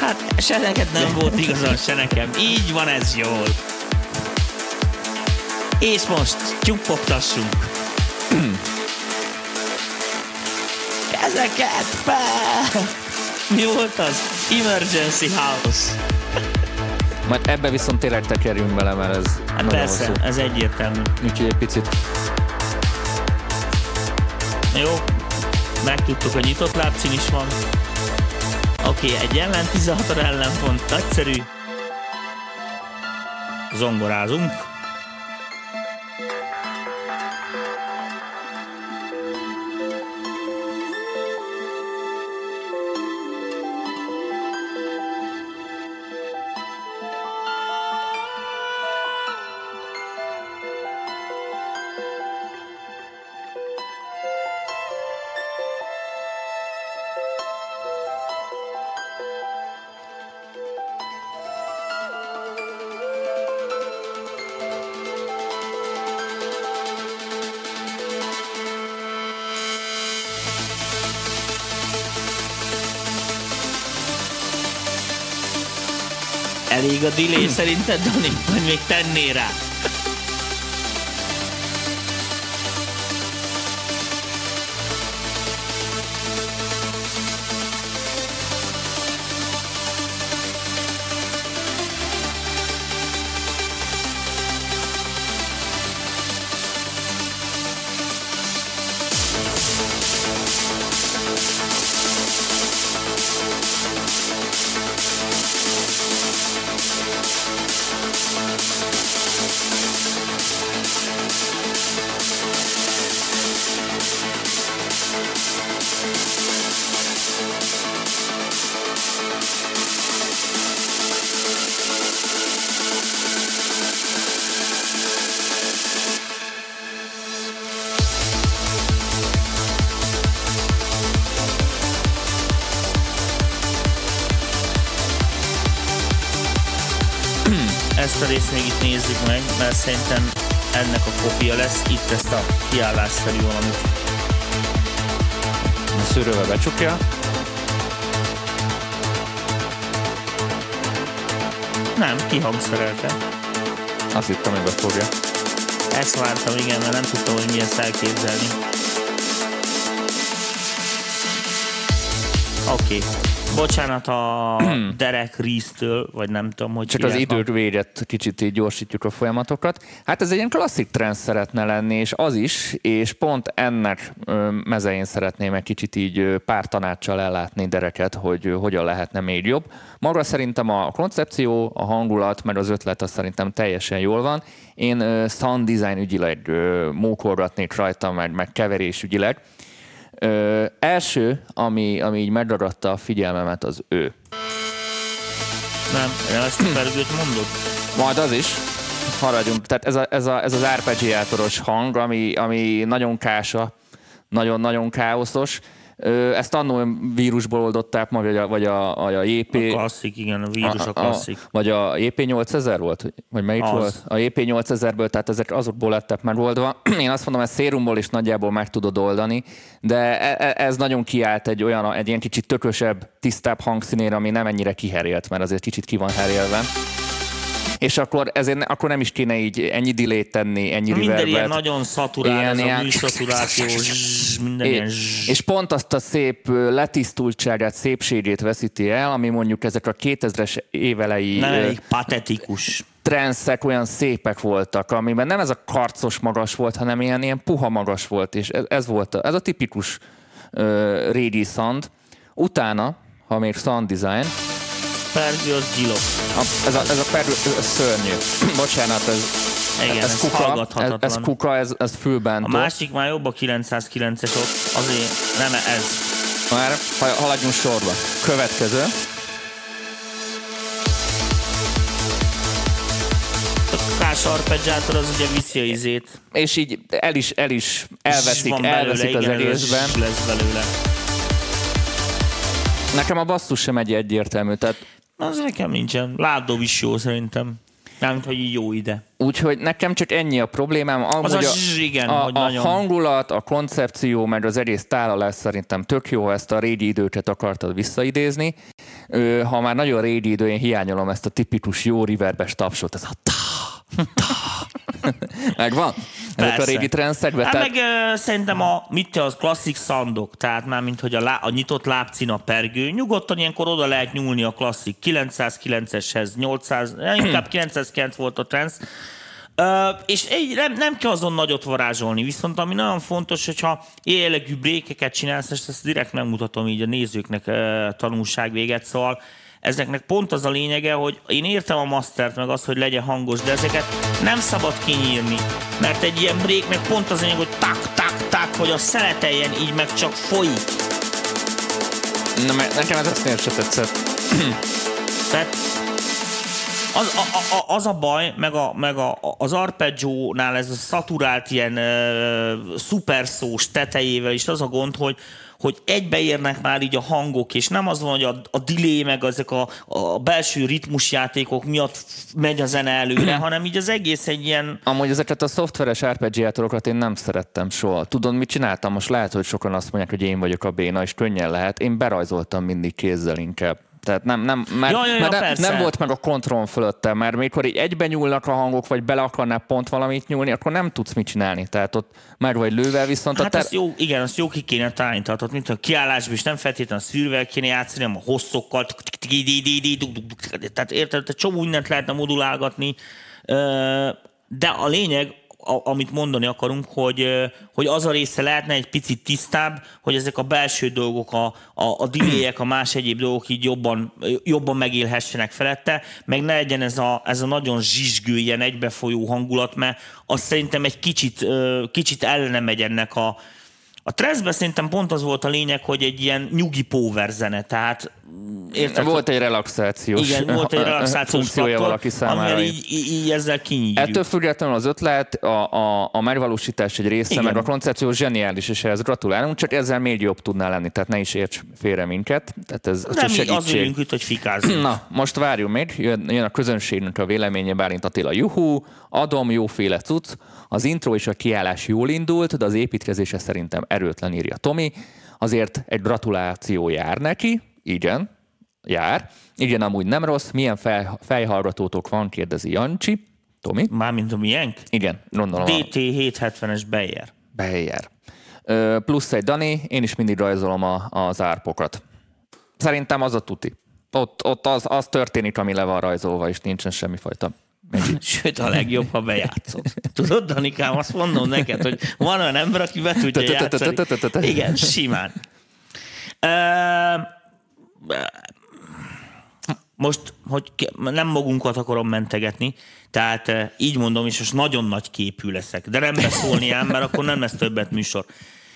Hát se neked nem volt igazán, se nekem. Így van, ez jól. És most tyúkogtassunk. Ezeket fel! Mi volt az? Emergency House. Majd ebbe viszont tényleg tekerjünk vele, mert ez hát persze, hosszú. Ez egyértelmű. Úgyhogy egy picit. Jó, megtudtuk, hogy nyitott lábszín is van. Oké, okay, egy ellen tizenhat ellenpont, nagyszerű. Zongorázunk. Elég a delay szerinted, Dani? Vagy még tenné rá? Ezt a részt még itt nézzük meg, mert szerintem ennek a kopia lesz, itt ezt a kiállásszerű valamit. A szűrővel becsukja. Nem, kihangszerelte. Azt hittem, hogy befogja. Ezt vártam, igen, mert nem tudtam, hogy mi ezt elképzelni. Oké. Okay. Bocsánat a Derek Reese-től, vagy nem tudom, hogy... Csak az időt véget kicsit így gyorsítjuk a folyamatokat. Hát ez egy ilyen klasszik trend szeretne lenni, és az is, és pont ennek mezején szeretném egy kicsit így pár tanácssal ellátni Dereket, hogy hogyan lehetne még jobb. Maga szerintem a koncepció, a hangulat, meg az ötlet az szerintem teljesen jól van. Én sound design ügyileg mókolgatnék rajta, meg, meg keverés ügyileg. Ö, első, ami, ami így megragadta a figyelmemet, az ő. Nem, én ezt a felügyet mondod. Majd az is. Maradjunk. Tehát ez, a, ez, a, ez az arpeggiátoros hang, ami, ami nagyon kása, nagyon-nagyon káoszos. Ö, ezt annól vírusból oldották maga, vagy a, a, a jé pé... A klasszik, igen, a vírus a, a klasszik. A, vagy a jé pé nyolcezer volt? Vagy melyik az. Volt? A jé pé nyolcezerből, tehát ezek azokból lettek megoldva. Én azt mondom, ezt szérumból is nagyjából meg tudod oldani, de ez nagyon kiállt egy olyan, egy ilyen kicsit tökösebb, tisztább hangszínére, ami nem ennyire kiherélt, mert azért kicsit ki van herélve. És akkor, ezért, akkor nem is kéne így ennyi delay-t tenni, ennyi reverbet. Minden ilyen nagyon szaturál, ilyen, ez ilyen... a műszaturáció. És pont azt a szép letisztultságát, szépségét veszíti el, ami mondjuk ezek a kétezres évelei... Nem elég patetikus. Transzek olyan szépek voltak, amiben nem ez a karcos magas volt, hanem ilyen, ilyen puha magas volt, és ez, ez volt a, ez a tipikus ö, régi sound. Utána, ha még sound design... Pergő az gyilok. Ez a, ez a pergő, ez szörnyű. Bocsánat, ez, igen, ez, ez kuka, ez, ez kuka, ez, ez fülbántó. A másik már jobb a kilencszázkilences ott, azért nem ez. Már haladjunk sorba. Következő. Más arpeggiátor az ugye viszi a izét. És így el is, el is elveszik, belőle, elveszik igen, az egészben. Lesz belőle. Nekem a basszus sem egy egyértelmű, tehát... Az nekem nincsen. Lábdob is jó szerintem. Nem, hogy így jó ide. Úgyhogy nekem csak ennyi a problémám. Az a, zs, igen, a, hogy a nagyon... hangulat, a koncepció, meg az egész tálalás szerintem tök jó, ha ezt a régi időket akartad visszaidézni. Ha már nagyon régi idő, én hiányolom ezt a tipikus jó riverbes tapsot. Ez a ta, ta. Megvan? Ezek a régi trendszekben. Hát tehát... meg uh, szerintem a mit az klasszik soundok, tehát már mint hogy a, lá, a nyitott lábcina pergő, nyugodtan ilyenkor oda lehet nyúlni a klasszik kilencszázkilenceshez, nyolcszáz, inkább kilencszázkilenc volt a trendsz. Uh, és egy, nem, nem kell azon nagyot varázsolni, viszont ami nagyon fontos, hogyha élegű brékeket csinálsz, és ezt direkt megmutatom így a nézőknek uh, tanulság véget, szóval ezeknek pont az a lényege, hogy én értem a mastert, meg az, hogy legyen hangos, de ezeket nem szabad kinyírni, mert egy ilyen breaknek pont az lényeg, hogy tak, tak, tak, hogy a szeleteljen, így meg csak folyik. Na, nekem ez azt miért se tetszett. Tehát az a, a, az a baj, meg, a, meg a, az arpeggiónál ez a szaturált ilyen e, szuperszós tetejével is az a gond, hogy hogy egybeérnek már így a hangok, és nem az van, hogy a, a delay, meg ezek a, a belső ritmusjátékok miatt megy a zene előre, hanem így az egész egy ilyen... Amúgy ezeket a szoftveres arpeggiátorokat én nem szerettem soha. Tudod, mit csináltam? Most lehet, hogy sokan azt mondják, hogy én vagyok a béna, és könnyen lehet. Én berajzoltam mindig kézzel inkább. Tehát nem, nem, mert, ja, ja, ja, mert nem, nem volt meg a kontroll fölötte, mert mikor így egyben nyúlnak a hangok, vagy bele akarnál pont valamit nyúlni, akkor nem tudsz mit csinálni. Tehát ott meg vagy lővel, viszont... Hát ter- az jó, igen, azt jó ki kéne találni. Tehát ott mint a kiállásban is nem feltétlenül a szűrvel kéne játszani, hanem a hosszokkal. Tehát érted, egy csomó mindent lehetne modulálgatni. De a lényeg, amit mondani akarunk, hogy, hogy az a része lehetne egy picit tisztább, hogy ezek a belső dolgok, a, a, a delay-ek, a más egyéb dolgok így jobban, jobban megélhessenek felette, meg ne legyen ez a, ez a nagyon zsizsgő, ilyen egybefolyó hangulat, mert az szerintem egy kicsit, kicsit ellene megy ennek a... A trashben szerintem pont az volt a lényeg, hogy egy ilyen nyugi power zene, tehát... Értek, volt egy relaxációs igen, volt egy relaxációs funkciója faktor, valaki számára. Amivel így, így ezzel kinyírjuk. Ettől függetlenül az ötlet, a, a, a megvalósítás egy része, igen. Meg a koncepció zseniális, és ehhez gratulálunk, csak ezzel még jobb tudná lenni, tehát ne is érts félre minket. Tehát ez, ez nem így az ülünk itt, hogy fikázzunk. Na, most várjunk még, jön, jön a közönségünk a véleménye, Bálint Attila, juhú, adom, jóféle cucc. Az intro és a kiállás jól indult, de az építkezése szerintem erőtlen, írja Tomi. Azért egy gratuláció jár neki. Igen, jár. Igen, amúgy nem rossz. Milyen fej, fejhallgatótok van, kérdezi Jancsi. Tomi? Mármint a miénk? Igen, gondolom. dé té hétszázhetvenes Beyer. Beyer. Ö, plusz egy Dani, én is mindig rajzolom a, az árpokat. Szerintem az a tuti. Ott, ott az, az történik, ami le van rajzolva, és nincsen semmifajta. Sőt, a legjobb, ha bejátszod. Tudod, Danikám, azt mondom neked, hogy van olyan ember, aki be tudja játszani. Igen, simán. Most, hogy nem magunkat akarom mentegetni, tehát így mondom, és most nagyon nagy képű leszek, de nem beszólni el, mert akkor nem lesz többet műsor.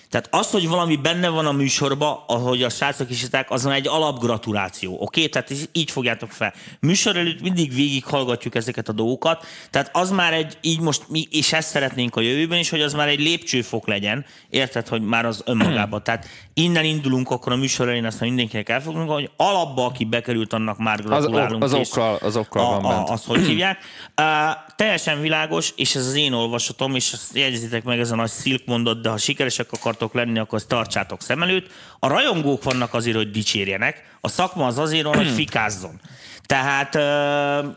Tehát az, hogy valami benne van a műsorban, ahogy a srácok is írták, azon egy alapgratuláció, oké? Okay? Tehát így fogjátok fel. Műsor előtt mindig végighallgatjuk ezeket a dolgokat, tehát az már egy, így most mi, és ezt szeretnénk a jövőben is, hogy az már egy lépcsőfok legyen, érted, hogy már az önmagában. Tehát innen indulunk, akkor a műsor elén aztán mindenkinek elfogunk, hogy alapba, aki bekerült, annak már gratulálunk. Az, az okkal, az okkal a, van a, bent. Azt hogy hívják. Uh, teljesen világos, és ez az én olvasatom, és jegyezitek meg, ez a nagy szilk mondat, de ha sikeresek akart lenni, akkor tartsátok szem előtt. A rajongók vannak azért, hogy dicsérjenek, a szakma az azért van, hogy fikázzon. Tehát uh,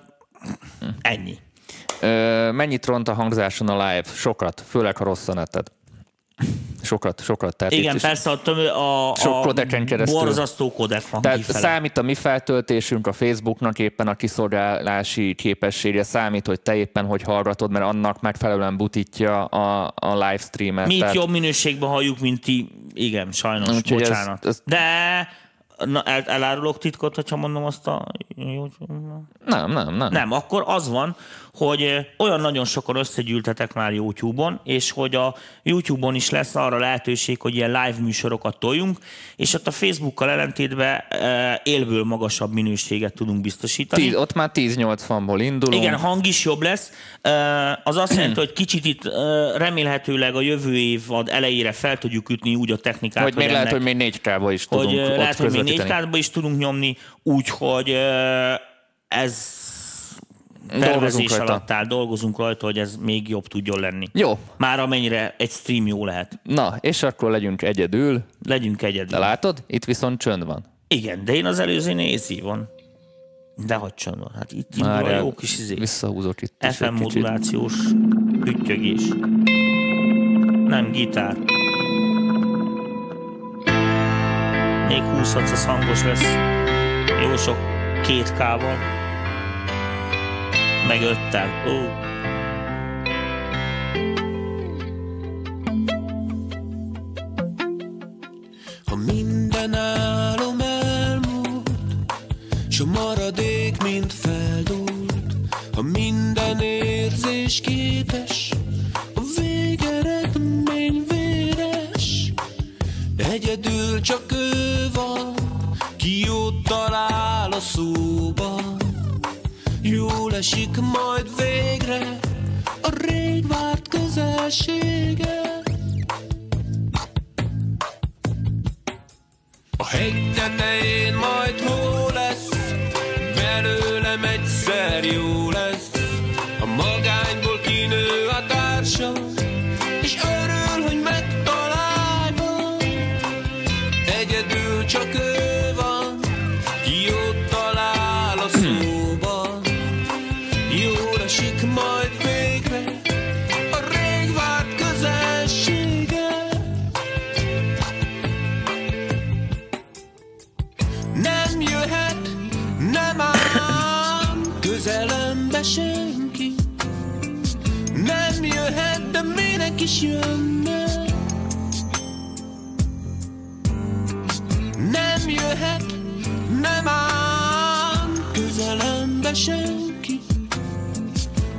ennyi. Ö, mennyit ront a hangzáson a live? Sokat, főleg ha rossz netted. Sokat, sokat. Tehát igen, persze a, tömö, a, a borzasztó kodek van. Tehát kifele. Számít a mi feltöltésünk, a Facebooknak éppen a kiszolgálási képessége, számít, hogy te éppen hogy hallgatod, mert annak megfelelően butítja a, a livestreamet. Mi tehát... jobb minőségben halljuk, mint ti. Igen, sajnos, úgyhogy bocsánat. Ez, ez... De na, el, elárulok titkot, hogyha mondom azt a... Nem, nem, nem. Nem, akkor az van, hogy olyan nagyon sokan összegyűltetek már YouTube-on, és hogy a YouTube-on is lesz arra lehetőség, hogy ilyen live műsorokat toljunk, és ott a Facebookkal ellentétben élből magasabb minőséget tudunk biztosítani. tíz, ott már ezernyolcvanból indulunk. Igen, hang is jobb lesz. Az azt jelenti, hogy kicsit itt remélhetőleg a jövő évad elejére fel tudjuk ütni úgy a technikát, hogy, hogy még ennek, lehet, hogy még négy ká-ba is tudunk hogy lehet, hogy még négy ká-ba is tudunk nyomni, úgyhogy ez tervezés alatt áll, dolgozunk rajta, hogy ez még jobb tudjon lenni. Jó. Már amennyire egy stream jó lehet. Na, és akkor legyünk egyedül. Legyünk egyedül. De látod? Itt viszont csönd van. Igen, de én az előző nézi van. Dehogy csönd van. Hát itt indul a jó kis izé. Visszahúzok itt is ef em modulációs püttyögés. Nem gitár. Még húszhatsz, az hangos lesz. Jó sok két K-val. Meg öttel. Oh. Ha minden álom elmúlt, s a maradék mind feldúlt, ha minden érzés képes, a végeredmény véres, egyedül csak ő van, ki jót talál a szóban. Jól esik majd végre a rég várt közelsége. A hegy tetején majd hó lesz, belőlem egyszer jó lesz. A magányból kinő a társam, és örül, hogy megtalálom. Egyedül csak ő van, ki ott jönne. Nem jöhet, nem áll közelembe senki.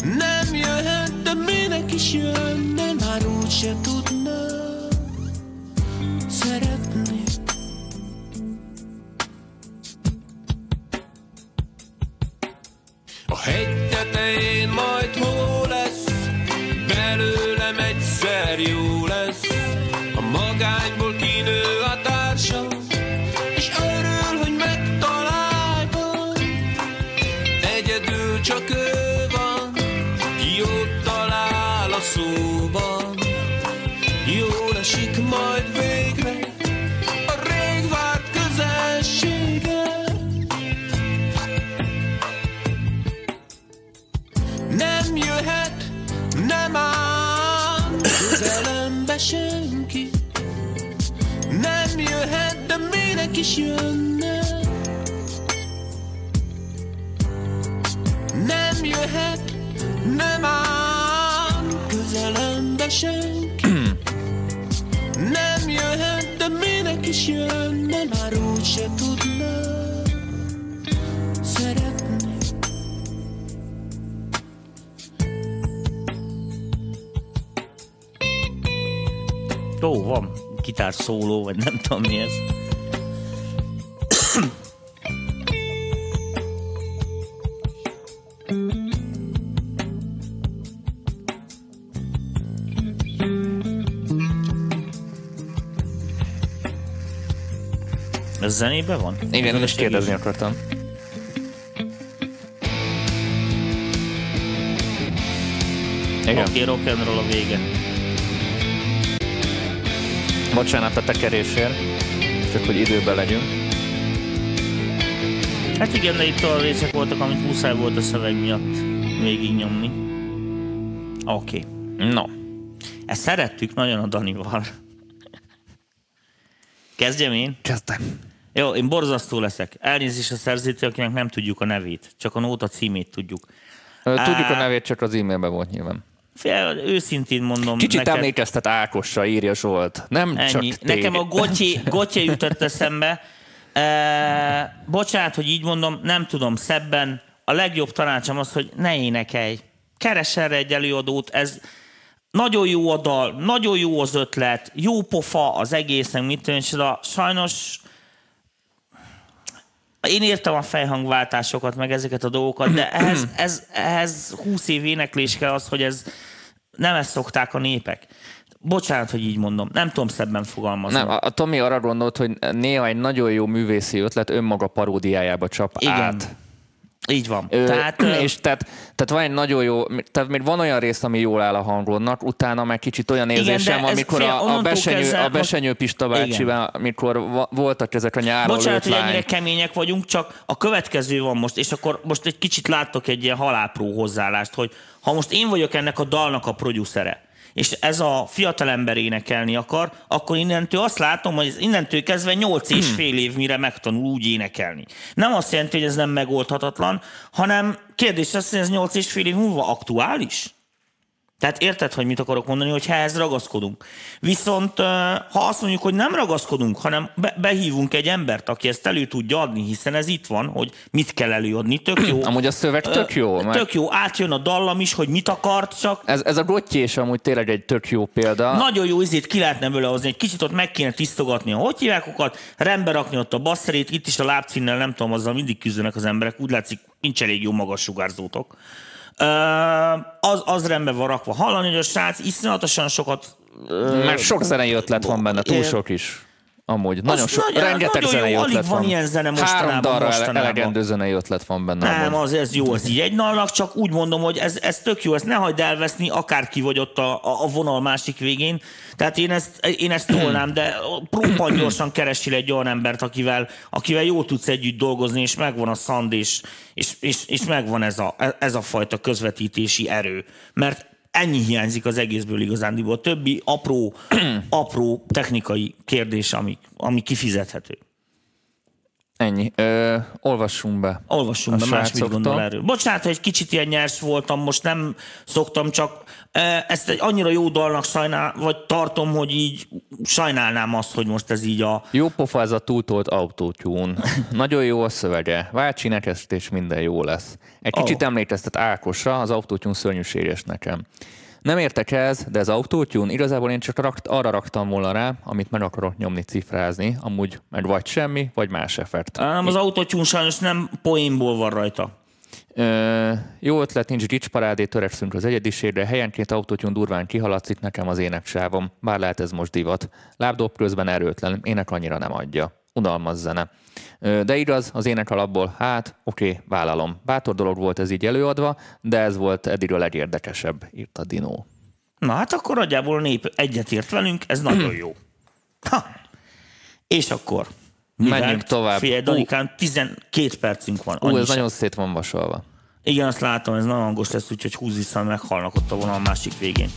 Nem jöhet, de minek is jönne, már úgy se tudna szeretni. A hegy tetején majd hó lesz, belőlem egyszer jó lesz, a magányból kinő a társa, és örül, hogy megtaláltam. Egyedül csak ő van, ki ott talál a szóban, jól esik majd végre a rég várt közelsége. Nem jöhet, nem áll közelembe senki. Nem jöhet, de minek is jönne. Nem jöhet, nem áll közelembe senki. Nem jöhet, de minek is jönne, már úgy se tudna szeretni. Jó, van gitár szóló, vagy nem tudom mi ez. Ez zenében van? Igen, én is kérdezni akartam. Igen. Oké, rock and roll a vége. Bocsánat a tekerésért, csak hogy időben legyünk. Hát igen, de itt olyan részek voltak, amit muszáj volt a szöveg miatt végignyomni. Oké. Okay. No. Ezt szerettük nagyon a Danival. Kezdjem én? Kezdtem. Jó, én borzasztó leszek. Elnézést a szerzőtől, akinek nem tudjuk a nevét. Csak a nóta címét tudjuk. Tudjuk a nevét, csak az e-mailben volt nyilván. Fél, őszintén mondom Kicsit neked... Kicsit emlékeztet Ákosra, írja Zsolt. Nem ennyi. Csak téged. Nekem a gotye, gotye jutott eszembe. E, bocsánat, hogy így mondom, nem tudom szebben. A legjobb tanácsom az, hogy ne énekelj. Keres erre egy előadót. Ez nagyon jó a dal, nagyon jó az ötlet, jó pofa az egészen, mit tűnj, de sajnos én értem a fejhangváltásokat, meg ezeket a dolgokat, de ehhez, ez, ehhez húsz év éneklés kell az, hogy ez, nem ezt szokták a népek. Bocsánat, hogy így mondom, nem tudom szebben fogalmazni. Nem, a Tomi arra gondolt, hogy néha egy nagyon jó művészi ötlet önmaga paródiájába csap Igen. át. Így van. Ö, tehát, és tehát, tehát van egy nagyon jó, tehát még van olyan rész, ami jól áll a hangodnak, utána meg kicsit olyan érzésem, amikor a, a besenyő, ezzel, a besenyő Pista bácsivel, amikor voltak ezek a nyáron. Bocsánat, hogy ennyire kemények vagyunk, csak a következő van most, és akkor most egy kicsit láttok egy ilyen halálpró hozzáállást, hogy ha most én vagyok ennek a dalnak a producere, és ez a fiatalember énekelni akar, akkor innentől azt látom, hogy innentől kezdve nyolc és fél év mire megtanul úgy énekelni. Nem azt jelenti, hogy ez nem megoldhatatlan, hanem kérdés az, hogy ez nyolc és fél év múlva aktuális. Tehát érted, hogy mit akarok mondani, hogy ehhez ragaszkodunk. Viszont ha azt mondjuk, hogy nem ragaszkodunk, hanem be- behívunk egy embert, aki ezt elő tudja adni, hiszen ez itt van, hogy mit kell előadni, tök jó. Amúgy a szöveg tök jó. Tök mert... jó, átjön a dallam is, hogy mit akart csak. Ez, ez a gottyés amúgy tényleg egy tök jó példa. Nagyon jó ízét ki lehetne vele hozni, egy kicsit ott meg kéne tisztogatni a hogyhívákokat, rendbe rakni ott a basszerét, itt is a lábcínnel, nem tudom, azzal mindig küzdenek az emberek, úgy látszik, nincs elég jó magas sugárzótok. Az, az rendben van rakva. Hallani, hogy a srác iszonyatosan sokat... Mert sok zenei ötlet van benne, túl sok is. Amúgy. Nagyon sok, nagyon, rengeteg nagyon zenei jó, ötlet van. Van ilyen zene mostanában. Három darra mostanában. Elegendő zenei ötlet van benne. Nem, az, ez jó, az így egy nalnak, csak úgy mondom, hogy ez, ez tök jó, ezt ne hagyd elveszni, akárki vagy ott a, a vonal másik végén. Tehát én ezt, én ezt tolnám, de próbálj gyorsan keresél egy olyan embert, akivel, akivel jól tudsz együtt dolgozni, és megvan a szand, és, és, és, és megvan ez a, ez a fajta közvetítési erő. Mert ennyi hiányzik az egészből igazándiból. A többi apró, apró technikai kérdés, ami, ami kifizethető. Ennyi. Ö, olvassunk be. Olvassunk be, más mit gondol erről. Bocsánat, hogy egy kicsit ilyen nyers voltam, most nem szoktam, csak ezt egy annyira jó dalnak sajnál, vagy tartom, hogy így sajnálnám azt, hogy most ez így a... Jó pofa ez a túltolt autotune. Nagyon jó a szövege. Váltsi nekeszt, és minden jó lesz. Egy kicsit oh. emlékeztet Ákosra, az autotune szörnyűséges nekem. Nem értek ez, de ez autotune, igazából én csak rakt, arra raktam volna rá, amit meg akarok nyomni, cifrázni, amúgy meg vagy semmi, vagy más effekt. Nem, az autotune sajnos nem poénból van rajta. Ö, jó ötlet, nincs gicsparádé, törekszünk az egyediségre, helyenként autotune durván kihaladszik nekem az éneksávom, bár lehet ez most divat. Lábdob közben erőtlen, ének annyira nem adja. Unalmas zene. De igaz, az ének alapból, hát, oké, okay, vállalom. Bátor dolog volt ez így előadva, de ez volt eddig a legérdekesebb, írt a Dino. Na hát akkor nagyjából a nép egyetért velünk, ez nagyon jó. Ha. És akkor? Menjünk tovább. Fél dalikán tizenkét percünk van. Ú, ez sem. Nagyon szét van vasalva. Igen, azt látom, ez nagyon hangos lesz, úgyhogy húz vissza, meghalnak ott a vonal a másik végén.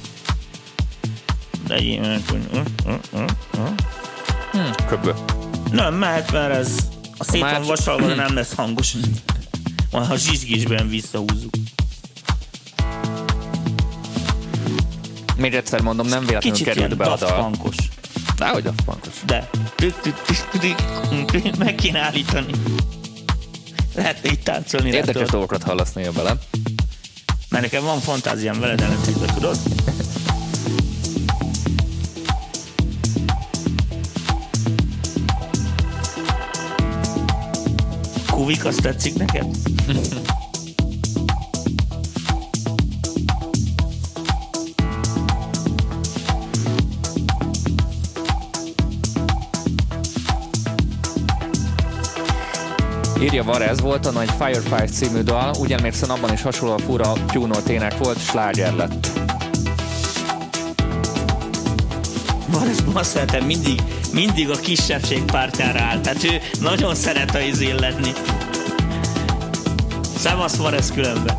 De ilyen... Hmm, köbből. Nem, mehet, mert ez a szét van vasalva, de nem lesz hangos. Majd a zsizsgésben visszahúzzuk. Még egyszer mondom, nem véletlenül kicsit került be a dal. Hangos. Dehogy a hangos. De. Meg kéne állítani. Lehetne így táncolni. Érdekes dolgokat hallasz néha velem. Mert nekem van fantáziám veled, ellentétben tudod? Kuvik, azt tetszik neked? Írja Var, ez volt a nagy Firefly című dal, úgy emlékszem, abban is hasonló a fura tune-olt ének volt, sláger lett. Var, ezt ma szeretem, mindig mindig a kisebbség pártjára áll, tehát ő nagyon szeret a izén lenni. Szevasz, Varesz, különben.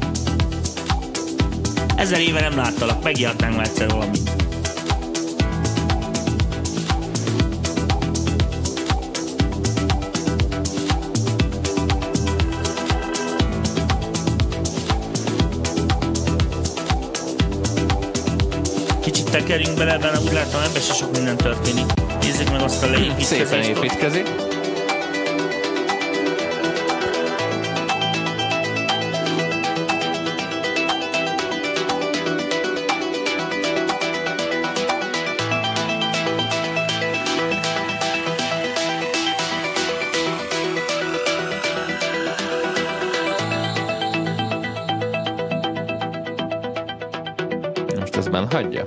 Ezer éve nem láttalak, megijednánk már egyszer valamit. Kicsit tekerünk bele, benne úgy láttam, ebben se sok minden történik. Nézzük meg azt a leépítkezést. Szépen építkezik. Most ezt benne hagyja.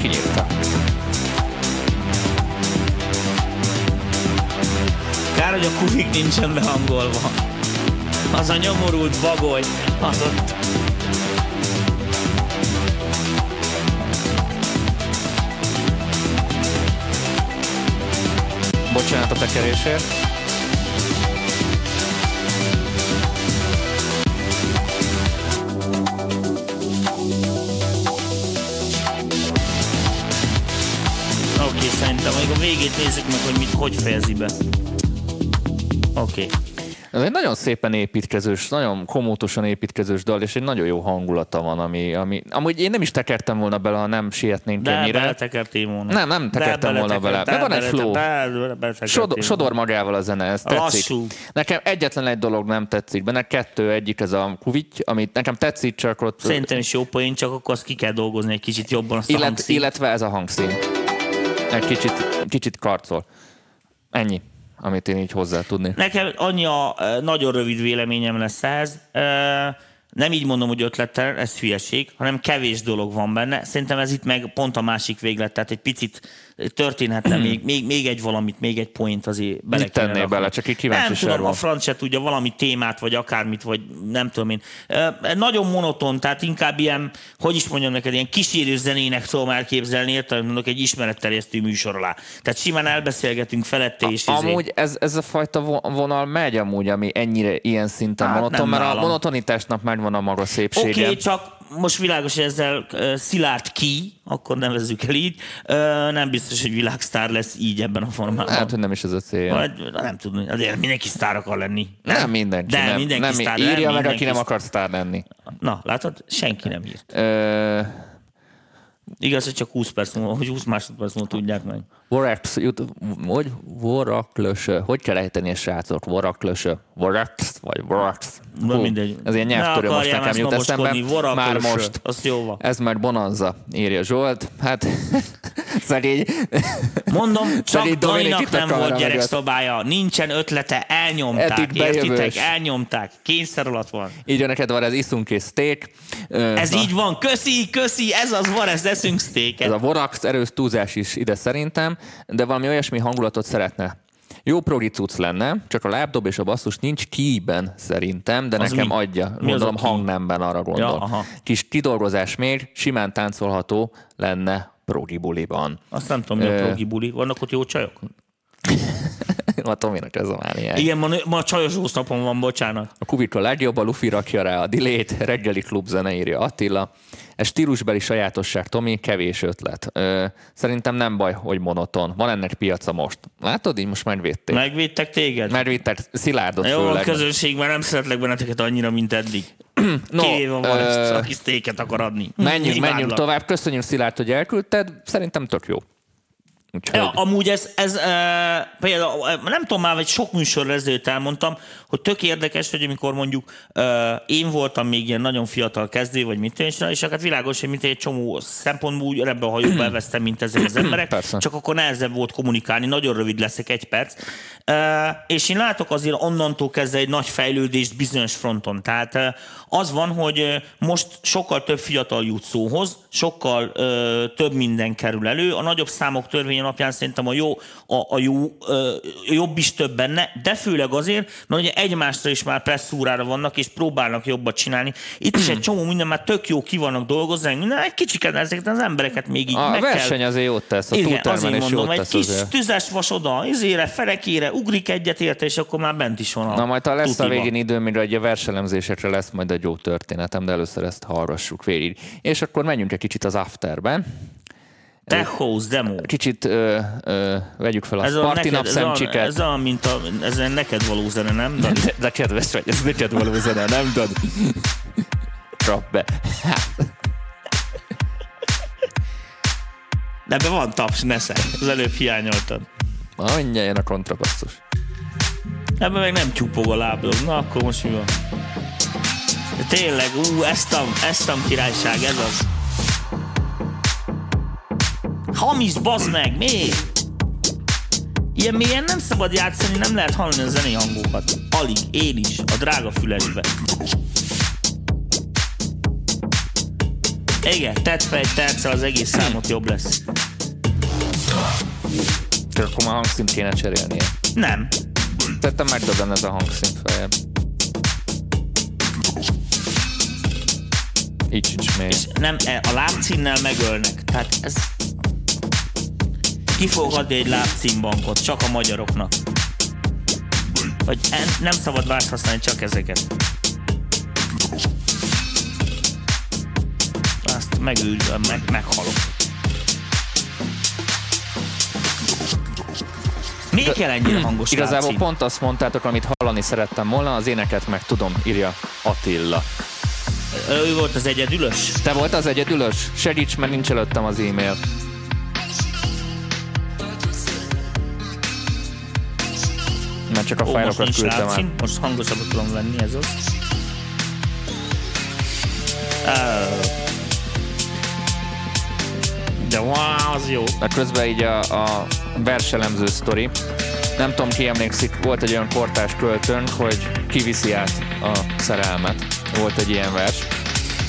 Kinyírta. Kár, hogy a kufik nincsen behangolva. Az a nyomorult bagoly, az ott. Bocsánat a tekerésért. Szerintem, amíg a végét nézzük meg, hogy mit, hogy fejezi be. Oké. Okay. Ez egy nagyon szépen építkezős, nagyon komótosan építkezős dal, és egy nagyon jó hangulata van, ami... ami amúgy én nem is tekertem volna bele, ha nem sietnénk ennyire. De beletekertél volna. Nem, nem tekertem de volna bele. De van egy flow. Sodor, sodor magával a zene, ez tetszik. Lassú. Nekem egyetlen egy dolog nem tetszik benne, kettő, egyik ez a kuvitty, amit nekem tetszik, csak ott... Szerintem is jó poén, csak akkor azt ki kell dolgozni egy kicsit jobban, azt Illet, a hangszín. Illetve ez a hangszín. Egy kicsit, kicsit karcol. Ennyi, amit én így hozzá tudnék. Nekem annyi a nagyon rövid véleményem lesz ehhez. Nem így mondom, hogy ötlettel, ez hülyeség, hanem kevés dolog van benne. Szerintem ez itt meg pont a másik véglet, tehát egy picit történhetne még, még, még egy valamit, még egy point azért bele kéne rakni. Bele, csak így kíváncsi nem tudom, van. A franc se tudja, valami témát, vagy akármit, vagy nem tudom én. Nagyon monoton, tehát inkább ilyen, hogy is mondjam neked, ilyen kísérő zenének tudom elképzelni, értelem mondok, egy ismeretterjesztő műsor alá. Tehát simán elbeszélgetünk felette és izé. Amúgy ez, ez a fajta vonal megy amúgy, ami ennyire ilyen szinten hát monoton, mert a monotonitásnak már megvan a maga szépsége. Oké, okay, csak most világos, hogy ezzel uh, szilárd ki, akkor nevezzük el így, uh, nem biztos, hogy világsztár lesz így ebben a formában. Hát, hogy nem is ez a cél. Hát, nem tudom, azért mindenki sztár akar lenni. Nem, nem mindenki. De nem, mindenki nem, sztár írja lenni, meg, aki nem akar sztár lenni. Na, látod? Senki nem írt. Ö... Igaz, hogy csak húsz perc múlva, hogy húsz másodperc múlva tudják meg. Voraklös, hogy Voraklös, hogy kell ejteni a srácok? Voraklös, Voraklös, vagy Voraklös. Nem mindegy. Ez ilyen nyelvtörő most nekem jut eszembe. Már most. Azt jó van. Ez már bonanza, írja Zsolt. Hát, szegény. Mondom, csak Daninak nem volt gyerekszobája. Nincsen ötlete, elnyomták. Értitek, elnyomták. Kényszer alatt van. Így jön neked, van ez iszunk és szték. Ez így van. Köszi, köszi, ez az van, ez eszünk sztéket. Ez a Voraklös erős túlzás is ide szerintem, de valami olyasmi hangulatot szeretne. Jó progi cucc lenne, csak a lábdob és a basszus nincs kíben szerintem, de az nekem mi? Adja. Gondolom hangnemben arra gondol. Ja, kis kidolgozás még, simán táncolható lenne progi buliban. Azt nem tudom, mi a progi buli. Vannak ott jó csajok? Ma Tominak ez a mániája. Igen, ma, ma csajos úsznapon van, bocsánat. A Kubika legjobb, a Luffy rakja rá a dilét, reggeli klubzene, írja Attila. Ez stílusbeli sajátosság, Tomi, kevés ötlet. Ö, szerintem nem baj, hogy monoton. Van ennek piaca most. Látod, így most megvédték. Megvédtek téged? Megvédtek, szilárdot jó, főleg. Jó, a közönség, már nem szeretlek benneteket annyira, mint eddig. No, kivéve van, ö... aki sztéket akar adni. Menjünk, menjünk tovább. Köszönjük, Szilárd, hogy elküldted. Szerintem tök jó. Úgyhogy... Ja, amúgy ez, ez e, például, nem tudom már, vagy sok műsorra ezelőtt elmondtam, hogy tök érdekes, hogy amikor mondjuk e, én voltam még ilyen nagyon fiatal kezdő, vagy mit tűncsön, és hát világos, hogy mint egy csomó szempontból úgy ebben a hajóba elvesztem, mint ezek az emberek, persze. Csak akkor nehezebb volt kommunikálni, nagyon rövid leszek, egy perc. E, és én látok azért onnantól kezdve egy nagy fejlődést bizonyos fronton. Tehát e, az van, hogy most sokkal több fiatal jut szóhoz, sokkal e, több minden kerül elő, a nagyobb számok törvény napján szerintem a jó, a, a jó ö, jobb is több benne, de főleg azért, mert ugye egymásra is már presszúrára vannak, és próbálnak jobbat csinálni. Itt is egy csomó minden már tök jó ki vannak dolgozni, minden, egy kicsiket ezeket az embereket még így a meg kell. A verseny azért jót tesz, a túltermelés jót tesz. Egy kis azért. Tüzes vas oda, izére, ferekére, ugrik egyet érte, és akkor már bent is van a. Na majd ha lesz tutiba. A végén idő, mire egy verselemzésekre lesz majd egy jó történetem, de először ezt hallgassuk végig. És akkor menjünk egy kicsit az afterben. Tech House demo. Kicsit ö, ö, vegyük fel a Sparti napszemcsiket. Ez olyan, mint a, ez a neked való zene, nem? De, de, de kedves vagy, ez neked való zene, nem? De... Trap be. De ebben van taps, nesze. Az előbb hiányoltad. Na, mindjárt jön a kontrabasszus. Ebben meg nem csupog a lábdob. Na, akkor most mi van? De tényleg, ú, eztam, eztam királyság, ez az. Hamis, bazd meg, mi? Ilyen mélyen nem szabad játszani, nem lehet hallani a zenei hangokat. Alig, én is, a drága fülesbe. Igen, tedd fel egy terccel, az egész számot jobb lesz. Csak akkor már hangszint kéne cserélnie. Nem. Tettem megdobben ez a hangszint feljebb. Így sincs még. És nem, a lábcínnel megölnek, tehát ez... Ki fog adni egy lábcímbankot? Csak a magyaroknak. Vagy nem szabad más használni, csak ezeket. Azt megüldöm, meg, meghalok. Még kell ennyire hangos lábcím? Igazából pont azt mondtátok, amit hallani szerettem volna, az éneket meg tudom, írja Attila. Ő volt az egyedülös? Te volt az egyedülös? Segíts, mert nincs előttem az e-mail. Mert csak a fájlokat küldtem el. Most hangosabbat tudom venni, ez az. De wow, az jó. Mert közben így a, a verselemző sztori. Nem tudom, ki emlékszik, volt egy olyan kortárs költőnk, hogy kiviszi át a szerelmet. Volt egy ilyen vers.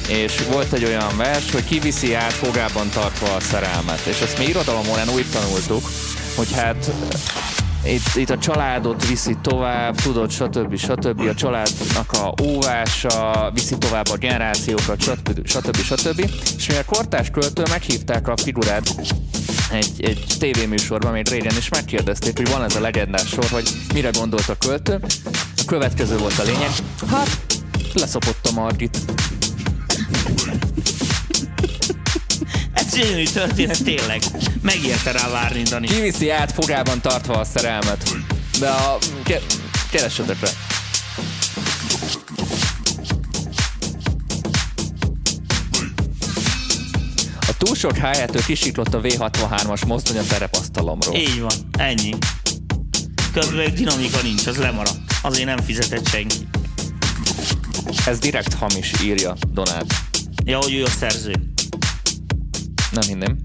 És volt egy olyan vers, hogy kiviszi át fogában tartva a szerelmet. És ezt mi irodalomórán úgy tanultuk, hogy hát... Itt, itt a családot viszi tovább, tudod, stb. Stb. A családnak a óvása, viszi tovább a generációkat, stb. Stb. Stb. És mi a kortárs költő meghívták a figurát egy, egy tévéműsorban, még régen is megkérdezték, hogy van ez a legendás sor, hogy mire gondolt a költő. A következő volt a lényeg. Hát, leszopott a Margit. Ez gyönyörű történet, tényleg. Megérte rá várni, Dani. Kiviszi át fogában tartva a szerelmet. De a... Ke- keressetek rá. A túl sok hájától kisiklott a vé hatvanhármas mozdony a terepasztalomról. Így van, ennyi. Közben dinamika nincs, az lemaradt. Azért nem fizetett senki. Ez direkt hamis, írja Donald. Ja, hogy ő a szerző. Nem hinném.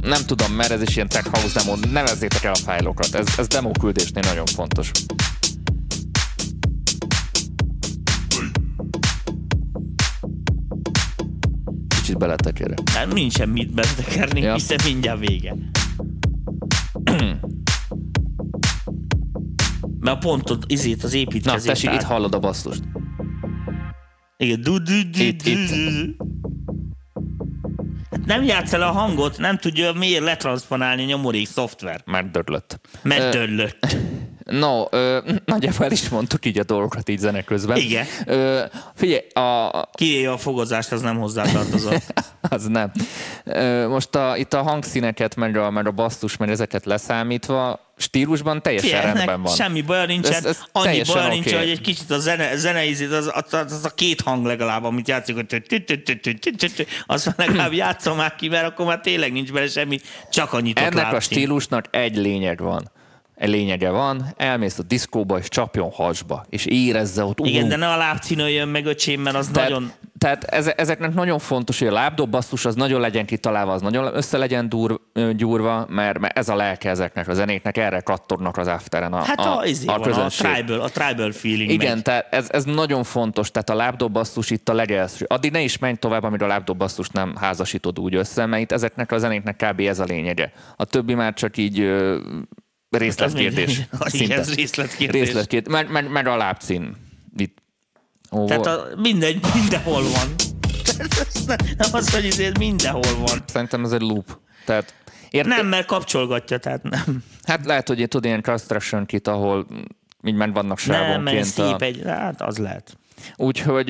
Nem tudom, mert ez is ilyen tech house demo. Nevezzétek el a fájlokat. Ez, ez demo küldésnél nagyon fontos. Kicsit beletekerek. Nem, nincsen mit beletekerni, ja. Hiszen mindjárt vége. Mert a pontot, izét, az építkezést... Na, tessék, áll. Itt hallod a basszust. Igen, du du du itt, du itt. Hát nem játsz el a hangot, nem tudja miért letranszponálni nyomorék szoftver. Már dörlött. Mert dörlött. No, ö, nagyjából el is mondtuk így a dolgokat így zene közben. Igen. Ö, figyelj, a... Kivéve a fogozást, az nem hozzátartozott. Az nem. Ö, most a, itt a hangszíneket, meg a, meg a basszus, meg ezeket leszámítva, stílusban teljesen figyelj, rendben van. Semmi baj nincsen. Ez, ez annyi baj okay. Nincsen, hogy egy kicsit a zene, zeneizét, az, az, az a két hang legalább, amit játszik, azt már legalább játszom már ki, mert akkor már tényleg nincs benne semmi, csak annyit ott ennek a stílusnak egy lényeg van. Egy lényege van, elmész a diszkóba, és csapjon hasba, és érezze ott. Uh, Igen, de ne a lábcínő jön meg, öcsém, mert az tehát, nagyon... Tehát ezeknek nagyon fontos, hogy a lábdobbasszus az nagyon legyen kitalálva, az nagyon össze legyen dur, gyúrva, mert, mert ez a lelke ezeknek a zenéknek, erre kattornak az afteren a, hát a, a, a közönség. Hát a tribal, a tribal feeling. Igen, megy. Tehát ez, ez nagyon fontos, tehát a lábdobbasszus itt a legelső. Addig ne is menj tovább, amíg a lábdobbasszust nem házasítod úgy össze, mert itt ezeknek a zenéknek kb. Ez a lényege. A többi már csak így... Részletkérdés. Igen, ez részletkérdés. Részletkérdés. Meg, meg, meg a lábcín. Itt. Oh, tehát a, mindegy, mindenhol van. Nem az, hogy ezért mindenhol van. Szerintem ez egy loop. Tehát, ér- nem, mert kapcsolgatja, tehát nem. Hát lehet, hogy tud ilyen construction kit, ahol így meg vannak sávonként. Nem, mert a... egy, hát az lehet. Úgyhogy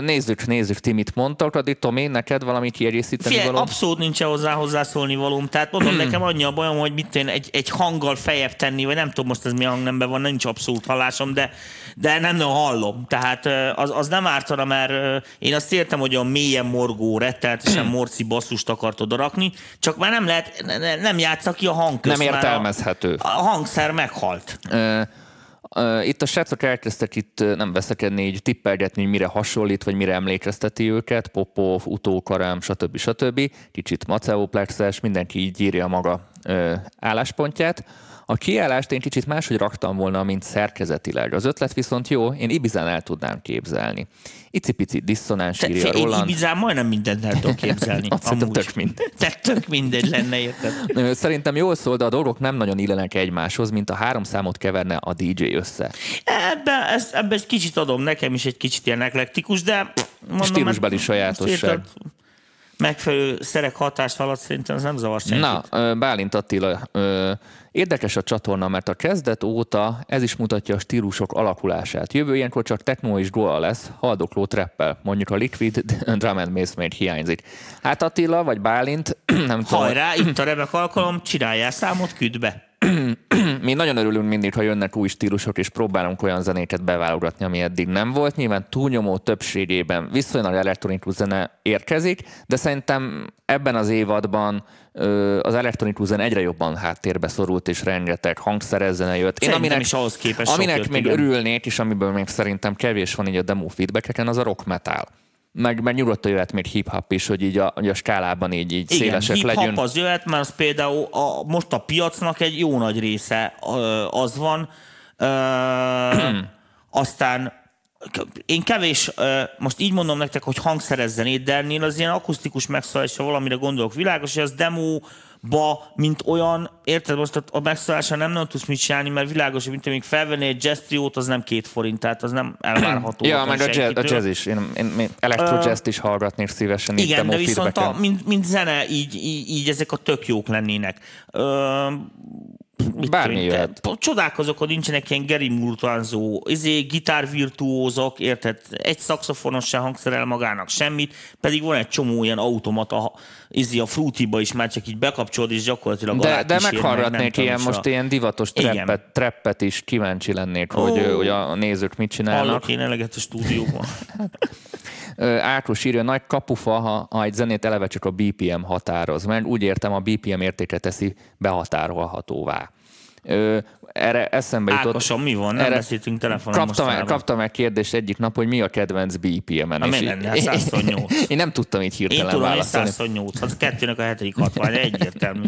nézzük, nézzük, ti mit mondtak, addig Tomi, neked valami kiegészíteni való? Figyelj, abszolút nincs hozzá hozzászólni valóm, tehát mondom, nekem annyi a bajom, hogy mit én egy, egy hanggal feljebb tenni, vagy nem tudom, most ez mi hangnemben van, nincs abszolút hallásom, de, de nem nagyon hallom, tehát az, az nem ártana, mert én azt értem, hogy a mélyen morgó retteltesen morci basszust akart odarakni, csak már nem lehet, nem játsza ki a hang közt, nem értelmezhető. A, a hangszer meghalt. Ö, Itt a srácok elkezdtek itt nem veszekedni, így tippelgetni, hogy mire hasonlít, vagy mire emlékezteti őket, Popov, utókarám, stb. Stb. Kicsit maceóplexes, mindenki így írja maga ö, álláspontját. A kiállást én kicsit máshogy raktam volna, mint szerkezetileg. Az ötlet viszont jó, én Ibizán el tudnám képzelni. Icipici diszonáns te, írja Roland. Én Ibizán majdnem mindent el tudok képzelni. Amúgy. Tök mindegy. Te tök mindegy lenne, érted? Szerintem jól szól, de a dolgok nem nagyon illenek egymáshoz, mint a három számot keverne a dé dzsé össze. Ebben ezt, ebbe ezt kicsit adom, nekem is egy kicsit ilyen eklektikus, de... Mondom, stílusbeli sajátosság. Megfelelő szerek hatást alatt szerintem ez nem zavar senkit. Na, Bálint Attila, érdekes a csatorna, mert a kezdet óta ez is mutatja a stílusok alakulását. Jövő ilyenkor csak techno és goa lesz, haldokló trappel, mondjuk a liquid drum and bass még hiányzik. Hát Attila vagy Bálint, nem tudom. Hajrá, itt a remek alkalom, csináljál számot, küld be. Mi nagyon örülünk mindig, ha jönnek új stílusok, és próbálunk olyan zenéket beválogatni, ami eddig nem volt. Nyilván túlnyomó többségében viszonylag elektronikus zene érkezik, de szerintem ebben az évadban az elektronikus zene egyre jobban háttérbe szorult, és rengeteg hangszeres zene jött. Én aminek, is ahhoz képest aminek jött, még igen. Örülnék, és amiből még szerintem kevés van így a demo feedbackeken, az a rock metal. Meg, meg nyugodtan jöhet még hip-hop is, hogy így a, hogy a skálában így, így igen, szélesek legyünk. Igen, hip-hop az jöhet, mert az például a, most a piacnak egy jó nagy része az van. Ö, aztán én kevés, most így mondom nektek, hogy hangszeres zenét, de ennél az ilyen akusztikus megszólalásra valamire gondolok világos, hogy az demóba, mint olyan, érted, most a megszólalásra nem nem tudsz mit csinálni, mert világos, hogy mint amíg felvenni egy jazz triót, az nem két forint, tehát az nem elvárható. Ja, meg a jazz, a jazz is, én, én, én elektro jazz-t is hallgatnék szívesen. Igen, de viszont a, mint, mint zene, így, így, így ezek a tök jók lennének. Ö, bármi jöhet. Csodálkozok, hogy nincsenek ilyen gerimurtánzó, izé, gitárvirtuózok, érted? Egy szaxofonos sem hangszerel magának semmit, pedig van egy csomó ilyen automata, izé a frutiba is már csak így bekapcsolod, és gyakorlatilag de, de megharratnék ilyen most a... ilyen divatos trappet, trappet is, kíváncsi lennék, oh. hogy, hogy a nézők mit csinálnak. Hallok én eleget a stúdióban. Ákos írja, nagy kapufa, ha, ha egy zenét eleve csak a bé pé em határoz, mert úgy értem, a bé pé em értéke teszi behatárolhatóvá. Ö, erre eszembe jutott... Ákosom, mi van? Nem beszéltünk telefonon kaptam mostanában. Kaptam el kérdést egyik nap, hogy mi a kedvenc bé pé em-en. Na, mi lenne? Hát száznyolc. Én nem tudtam így hirtelen én válaszolni. Én tudom, hogy száznyolc. Hát kettőnek a hetedik hatványa egyértelmű.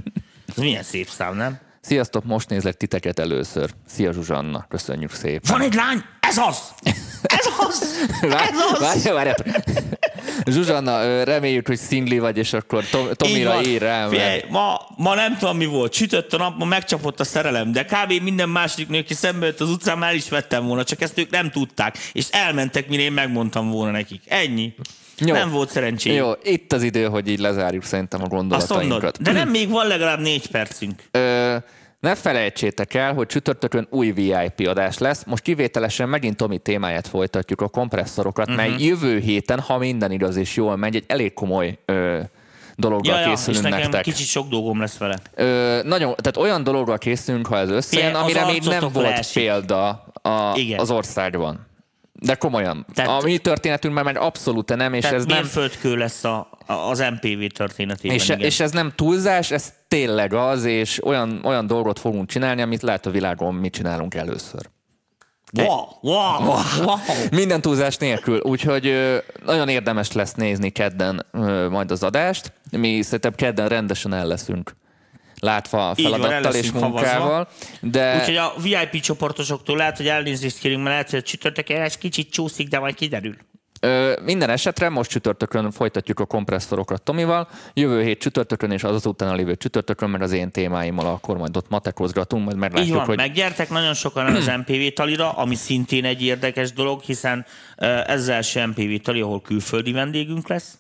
Ez milyen szép szám, nem? Sziasztok, most nézlek titeket először. Szia Zsuzsanna, köszönjük szépen. Van egy lány, ez az! Ez az! Ez az! Várjál, várjál. Zsuzsanna, reméljük, hogy szingli vagy, és akkor Tom- Tomira ír rám. Ma, ma nem tudom, mi volt. Sütött a nap, ma megcsapott a szerelem, de kb. Minden második nő, aki szembe jött az utcán, már el is vettem volna, csak ezt ők nem tudták, és elmentek, mire én megmondtam volna nekik. Ennyi. Jó. Nem volt szerencsém. Jó, itt az idő, hogy így lezárjuk szerintem a gondolatainkat. De nem, még van legalább négy percünk. Ö, ne felejtsétek el, hogy csütörtökön új vé i pé adás lesz. Most kivételesen megint Tomi témáját folytatjuk, a kompresszorokat, uh-huh. mely jövő héten, ha minden igaz és jól megy, egy elég komoly... Ö, dologgal ja, készülünk ja, és nekem nektek. Kicsit sok dolgom lesz vele. Ö, nagyon, tehát olyan dologgal készülünk, ha ez összejön, amire még nem volt leesik. Példa a, az országban. De komolyan. Tehát, a mi történetünk már, már abszolút nem, és ez nem... földkő lesz a, a, az em pé vé történetében. És, és ez nem túlzás, ez tényleg az, és olyan, olyan dolgot fogunk csinálni, amit lehet a világon mi csinálunk először. Wow, wow, wow. Wow. Minden túlzás nélkül, úgyhogy nagyon érdemes lesz nézni kedden majd az adást. Mi szerintem kedden rendesen el leszünk látva feladattal és munkával. De... Úgyhogy a vé i pé csoportosoktól lehet, hogy elnézést kérünk, mert lehet, hogy csütörtök el, ez kicsit csúszik, de majd kiderül. Ö, minden esetre most csütörtökön folytatjuk a kompresszorokat Tomival, jövő hét csütörtökön és az utána lévő csütörtökön, mert az én témáimmal akkor majd ott matekozgatunk, majd meglátjuk, van, hogy... meggyertek nagyon sokan az em pé vé talira, ami szintén egy érdekes dolog, hiszen ez az első em pé vé tali, ahol külföldi vendégünk lesz.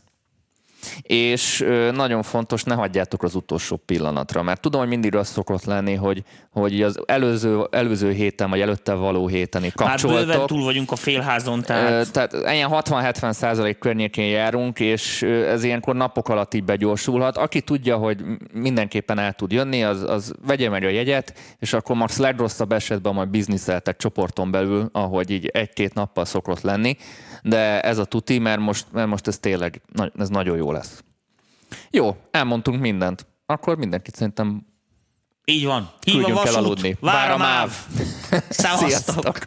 És nagyon fontos, ne hagyjátok az utolsó pillanatra, mert tudom, hogy mindig az szokott lenni, hogy, hogy az előző, előző héten, vagy előtte való héten kapcsoltok. Már bőven túl vagyunk a félházon, tehát... Tehát ilyen hatvan-hetven százalék környékén járunk, és ez ilyenkor napok alatt így begyorsulhat. Aki tudja, hogy mindenképpen el tud jönni, az, az vegye meg a jegyet, és akkor max legrosszabb esetben majd bizniszeltek csoporton belül, ahogy így egy-két nappal szokott lenni. De ez a tuti, mert most, mert most ez tényleg ez nagyon jó lesz. Jó, elmondtunk mindent. Akkor mindenkit szerintem így van. Hív a vasút, vár a máv. Szevasztok!